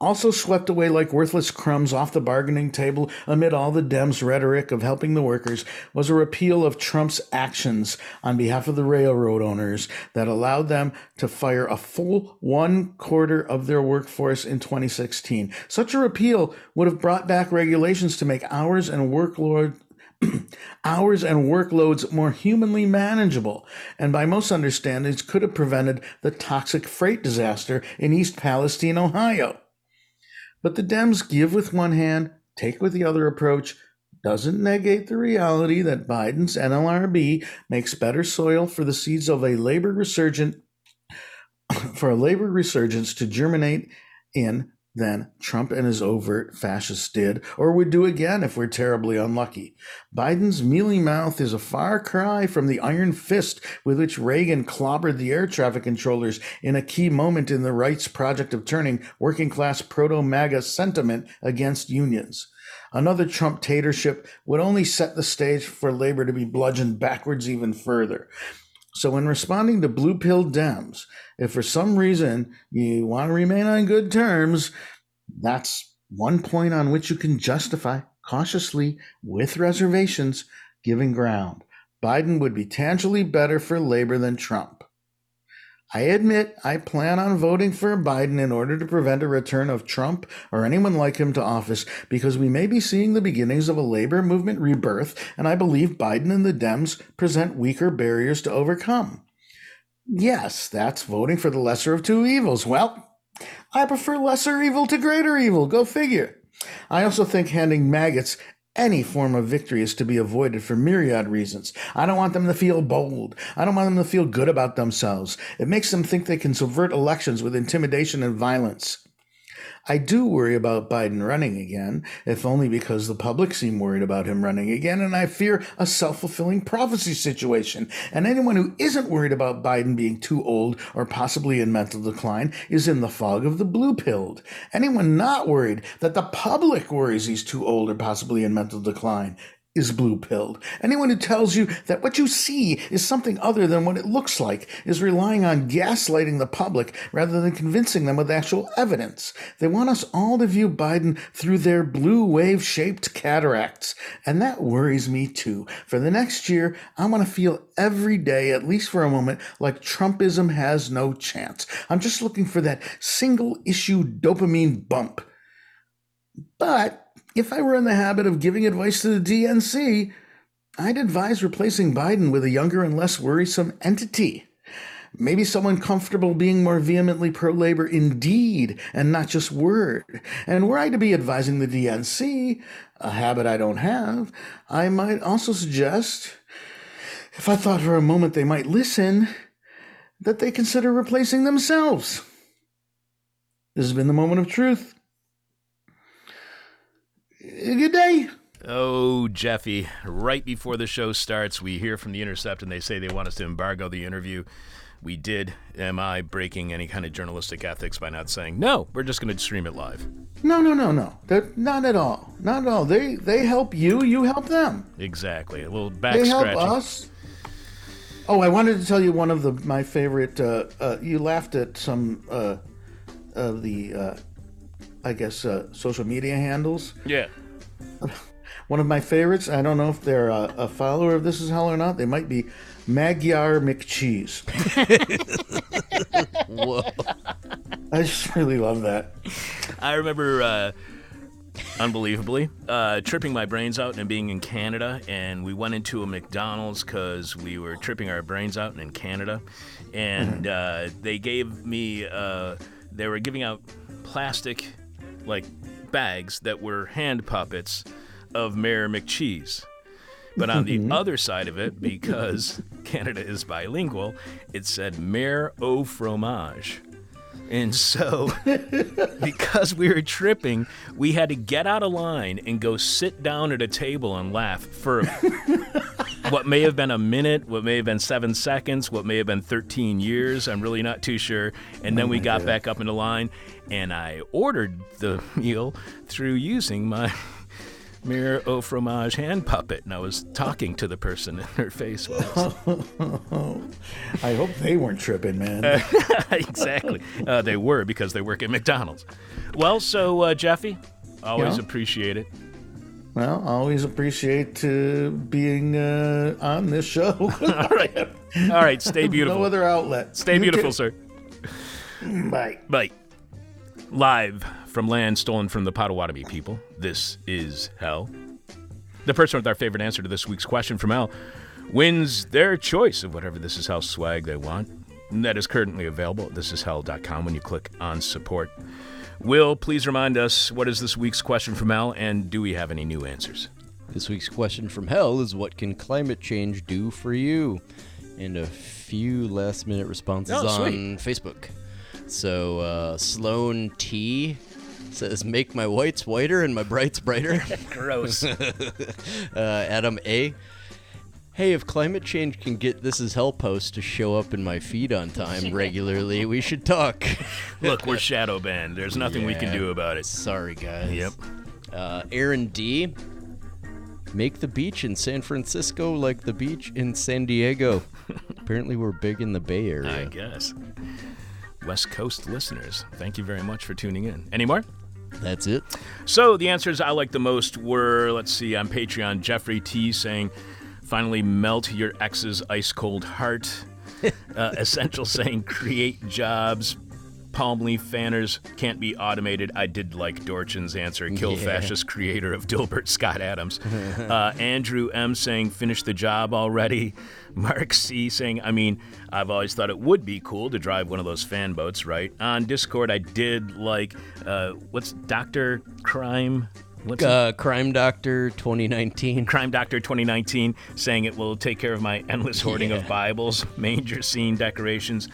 Also swept away like worthless crumbs off the bargaining table amid all the Dems' rhetoric of helping the workers was a repeal of Trump's actions on behalf of the railroad owners that allowed them to fire a full 1/4 of their workforce in 2016. Such a repeal would have brought back regulations to make hours and workloads more humanly manageable, and by most understandings could have prevented the toxic freight disaster in East Palestine, Ohio. But the Dems give with one hand, take with the other approach doesn't negate the reality that Biden's NLRB makes better soil for the seeds of a labor resurgence to germinate in than Trump and his overt fascists did, or would do again if we're terribly unlucky. Biden's mealy mouth is a far cry from the iron fist with which Reagan clobbered the air traffic controllers in a key moment in the right's project of turning working-class proto-MAGA sentiment against unions. Another Trump tatership would only set the stage for labor to be bludgeoned backwards even further. So in responding to blue pill Dems, if for some reason you want to remain on good terms, that's one point on which you can justify cautiously with reservations giving ground. Biden would be tangibly better for labor than Trump. I admit I plan on voting for Biden in order to prevent a return of Trump or anyone like him to office, because we may be seeing the beginnings of a labor movement rebirth, and I believe Biden and the Dems present weaker barriers to overcome. Yes, that's voting for the lesser of two evils. Well, I prefer lesser evil to greater evil. Go figure. I also think handing maggots any form of victory is to be avoided for myriad reasons. I don't want them to feel bold. I don't want them to feel good about themselves. It makes them think they can subvert elections with intimidation and violence. I do worry about Biden running again, if only because the public seem worried about him running again, and I fear a self-fulfilling prophecy situation. And anyone who isn't worried about Biden being too old or possibly in mental decline is in the fog of the blue-pilled. Anyone not worried that the public worries he's too old or possibly in mental decline is blue-pilled. Anyone who tells you that what you see is something other than what it looks like is relying on gaslighting the public rather than convincing them with actual evidence. They want us all to view Biden through their blue wave-shaped cataracts. And that worries me too. For the next year, I want to feel every day, at least for a moment, like Trumpism has no chance. I'm just looking for that single-issue dopamine bump. But if I were in the habit of giving advice to the DNC, I'd advise replacing Biden with a younger and less worrisome entity. Maybe someone comfortable being more vehemently pro-labor indeed, and not just word. And were I to be advising the DNC, a habit I don't have, I might also suggest, if I thought for a moment they might listen, that they consider replacing themselves. This has been the Moment of Truth. Good day. Oh, Jeffy, right before the show starts, we hear from The Intercept and they say they want us to embargo the interview. We did. Am I breaking any kind of journalistic ethics by not saying, no, we're just going to stream it live? No. Not at all. They help you. You help them. Exactly. A little back scratching. They help us. Oh, I wanted to tell you one of my favorite, you laughed at some of the... I guess social media handles. Yeah. One of my favorites, I don't know if they're a follower of This Is Hell or not, they might be Magyar McCheese. Whoa. I just really love that. I remember, unbelievably, tripping my brains out and being in Canada, and we went into a McDonald's because we were tripping our brains out in Canada, and they gave me they were giving out plastic like bags that were hand puppets of Mayor McCheese. But on the other side of it, because Canada is bilingual, it said Mayor au fromage. And so, because we were tripping, we had to get out of line and go sit down at a table and laugh for what may have been a minute, what may have been 7 seconds, what may have been 13 years. I'm really not too sure. And then we got back up into line, and I ordered the meal through using my Mayor au fromage hand puppet, and I was talking to the person in her face. I hope they weren't tripping, man. Exactly. They were, because they work at McDonald's. Well, so, Jeffy, always appreciate it. Well, always appreciate being on this show. All right. All right. Stay beautiful. No other outlet. Stay beautiful, sir. Bye. Bye. Live from land stolen from the Pottawatomie people, this is Hell. The person with our favorite answer to this week's question from Hell wins their choice of whatever This Is Hell swag they want. And that is currently available at thisishell.com when you click on support. Will, please remind us, what is this week's question from Hell, and do we have any new answers? This week's question from Hell is, what can climate change do for you? And a few last-minute responses on Facebook. So, Sloan T. says, make my whites whiter and my brights brighter. Gross. Adam A. Hey, if climate change can get This Is Hell post to show up in my feed on time regularly, we should talk. Look, we're shadow banned. There's nothing we can do about it. Sorry, guys. Yep. Aaron D. Make the beach in San Francisco like the beach in San Diego. Apparently, we're big in the Bay Area. I guess. West Coast listeners, thank you very much for tuning in. Any more? That's it. So the answers I liked the most were, let's see, on Patreon, Jeffrey T. saying, finally melt your ex's ice-cold heart. Essential saying, create jobs. Palmleaf Fanners, can't be automated. I did like Dorchen's answer. Kill fascist creator of Dilbert, Scott Adams. Andrew M. saying, finish the job already. Mark C. saying, I mean, I've always thought it would be cool to drive one of those fan boats, right? On Discord, I did like, what's Dr. Crime? What's Crime Doctor 2019. Crime Doctor 2019 saying it will take care of my endless hoarding of Bibles, manger scene decorations.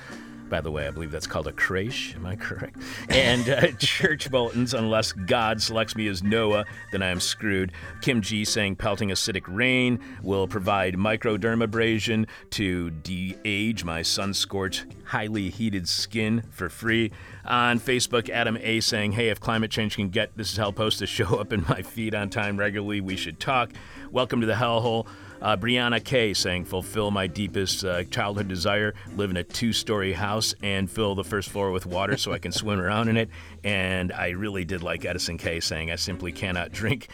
By the way, I believe that's called a creche. Am I correct? And church bulletins, unless God selects me as Noah, then I am screwed. Kim G saying pelting acidic rain will provide microdermabrasion to de-age my sun-scorched, highly heated skin for free. On Facebook, Adam A saying, hey, if climate change can get This Is Hell post to show up in my feed on time regularly, we should talk. Welcome to the hellhole. Brianna K. saying, fulfill my deepest childhood desire, live in a two-story house, and fill the first floor with water so I can swim around in it. And I really did like Edison K. saying, I simply cannot drink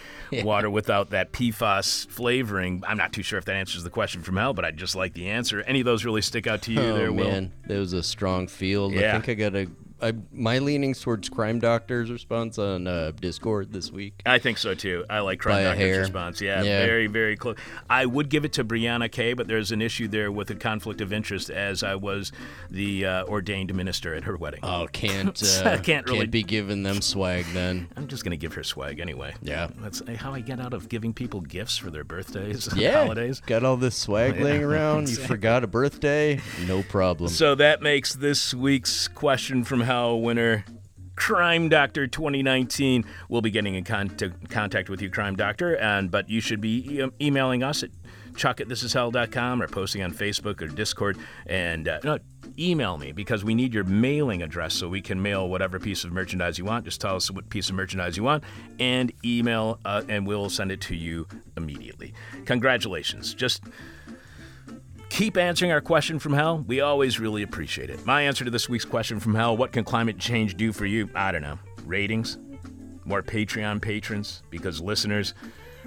water without that PFAS flavoring. I'm not too sure if that answers the question from Hell, but I just like the answer. Any of those really stick out to you there, Will? Oh, man. That was a strong field. Yeah. I think I got a... my leanings towards Crime Doctor's response on Discord this week. I think so, too. I like Crime Doctor's response. Yeah, very, very close. I would give it to Brianna K., but there's an issue there with a conflict of interest, as I was the ordained minister at her wedding. Oh, can't be giving them swag, then. I'm just going to give her swag anyway. Yeah. That's how I get out of giving people gifts for their birthdays and holidays. Got all this swag laying around. Exactly. You forgot a birthday. No problem. So that makes this week's question from Hell winner Crime Doctor 2019. We'll be getting in contact with you, Crime Doctor, but you should be emailing us at chuck@thisishell.com or posting on Facebook or Discord, and email me, because we need your mailing address so we can mail whatever piece of merchandise you want. Just tell us what piece of merchandise you want and email, and we'll send it to you immediately. Congratulations. Just keep answering our question from Hell. We always really appreciate it. My answer to this week's question from Hell, what can climate change do for you? I don't know. Ratings? More Patreon patrons? Because listeners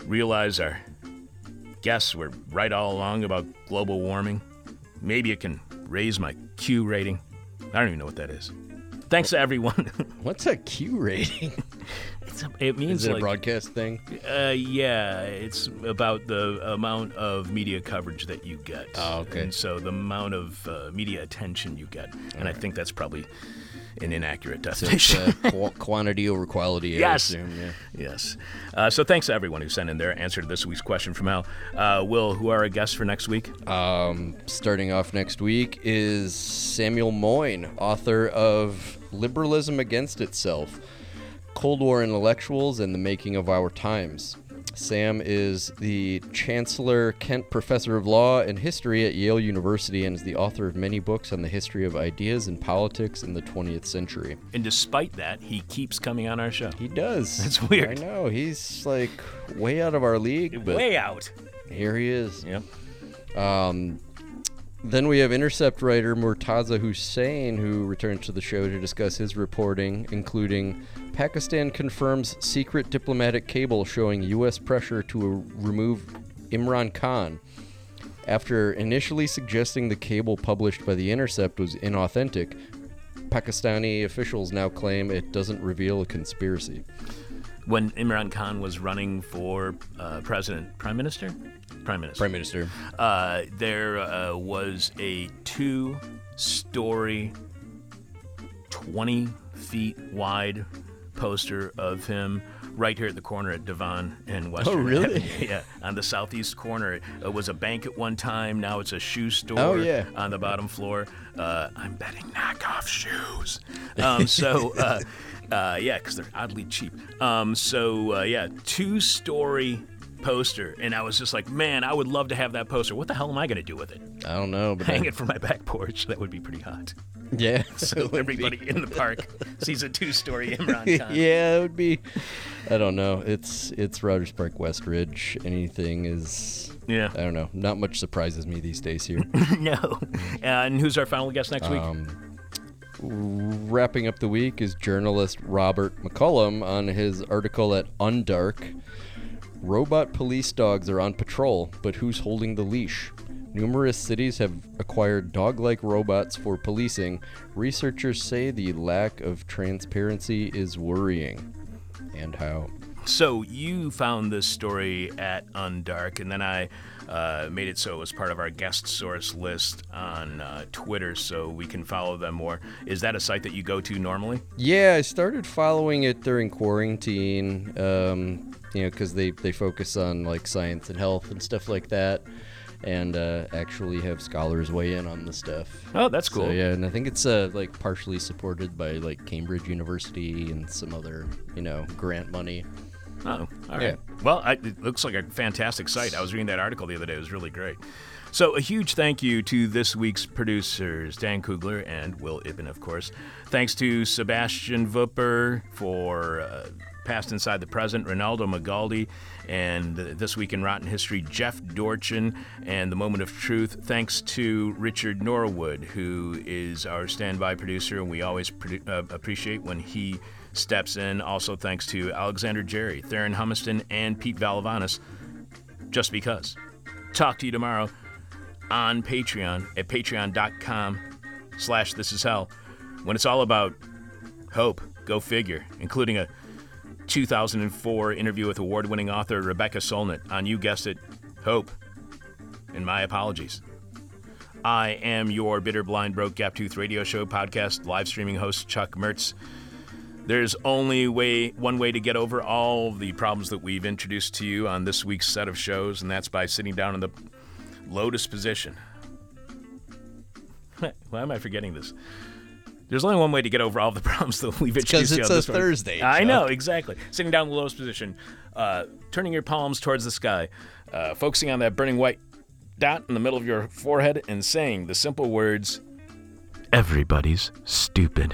realize our guests were right all along about global warming. Maybe it can raise my Q rating. I don't even know what that is. Thanks to everyone. What's a Q rating? It means is it like, a broadcast thing? Yeah, it's about the amount of media coverage that you get. Oh, okay. And so the amount of media attention you get. And I think that's probably an inaccurate definition. So quantity over quality, yes. I assume. Yeah. Yes. So thanks to everyone who sent in their answer to this week's question from Al. Will, who are our guests for next week? Starting off next week is Samuel Moyn, author of Liberalism Against Itself, Cold War Intellectuals and the Making of Our Times. Sam is the Chancellor Kent Professor of Law and History at Yale University and is the author of many books on the history of ideas and politics in the 20th century. And despite that, he keeps coming on our show. He does. That's weird. I know. He's like way out of our league. But way out. Here he is. Yep. Then we have Intercept writer Murtaza Hussain, who returns to the show to discuss his reporting, including Pakistan confirms secret diplomatic cable showing U.S. pressure to remove Imran Khan. After initially suggesting the cable published by The Intercept was inauthentic, Pakistani officials now claim it doesn't reveal a conspiracy. When Imran Khan was running for Prime Minister. There was a 2-story, 20 feet wide poster of him right here at the corner at Devon and Western. Oh, really? Yeah, on the southeast corner. It was a bank at one time. Now it's a shoe store on the bottom floor. I'm betting knockoff shoes. Yeah, because they're oddly cheap. 2-story poster, and I was just like, man, I would love to have that poster. What the hell am I going to do with it? I don't know. But Hang it from my back porch. That would be pretty hot. Yeah. So everybody in the park sees a 2-story Imran Khan. Yeah, it would be. I don't know. It's Rogers Park, West Ridge. Anything is. Yeah. I don't know. Not much surprises me these days here. No. And who's our final guest next week? Wrapping up the week is journalist Robert McCullum on his article at Undark. Robot police dogs are on patrol, but who's holding the leash? Numerous cities have acquired dog-like robots for policing. Researchers say the lack of transparency is worrying. And how? So you found this story at Undark, and then I made it so it was part of our guest source list on Twitter, so we can follow them more. Is that a site that you go to normally? Yeah, I started following it during quarantine, because they focus on like science and health and stuff like that, and actually have scholars weigh in on the stuff. Oh, that's cool. So, yeah, and I think it's like partially supported by like Cambridge University and some other grant money. Oh, all right. Yeah. Well, it looks like a fantastic site. I was reading that article the other day. It was really great. So a huge thank you to this week's producers, Dan Kugler and Will Ippen, of course. Thanks to Sebastian Vupper for Past Inside the Present, Ronaldo Magaldi, and This Week in Rotten History, Jeff Dorchen, and The Moment of Truth. Thanks to Richard Norwood, who is our standby producer, and we always appreciate when he steps in. Also thanks to Alexander Jerry, Theron Humiston, and Pete Valavanis, just because. Talk to you tomorrow on Patreon at patreon.com/thisishell. When it's all about hope, go figure, including a 2004 interview with award-winning author Rebecca Solnit on, you guessed it, hope. And my apologies. I am your bitter, blind, broke, gap-toothed radio show podcast live streaming host, Chuck Mertz. There's only one way to get over all the problems that we've introduced to you on this week's set of shows, and that's by sitting down in the lotus position. Why am I forgetting this? There's only one way to get over all the problems that we've introduced to you on this week. Because it's a Thursday. I know, exactly. Sitting down in the lotus position, turning your palms towards the sky, focusing on that burning white dot in the middle of your forehead, and saying the simple words, everybody's stupid.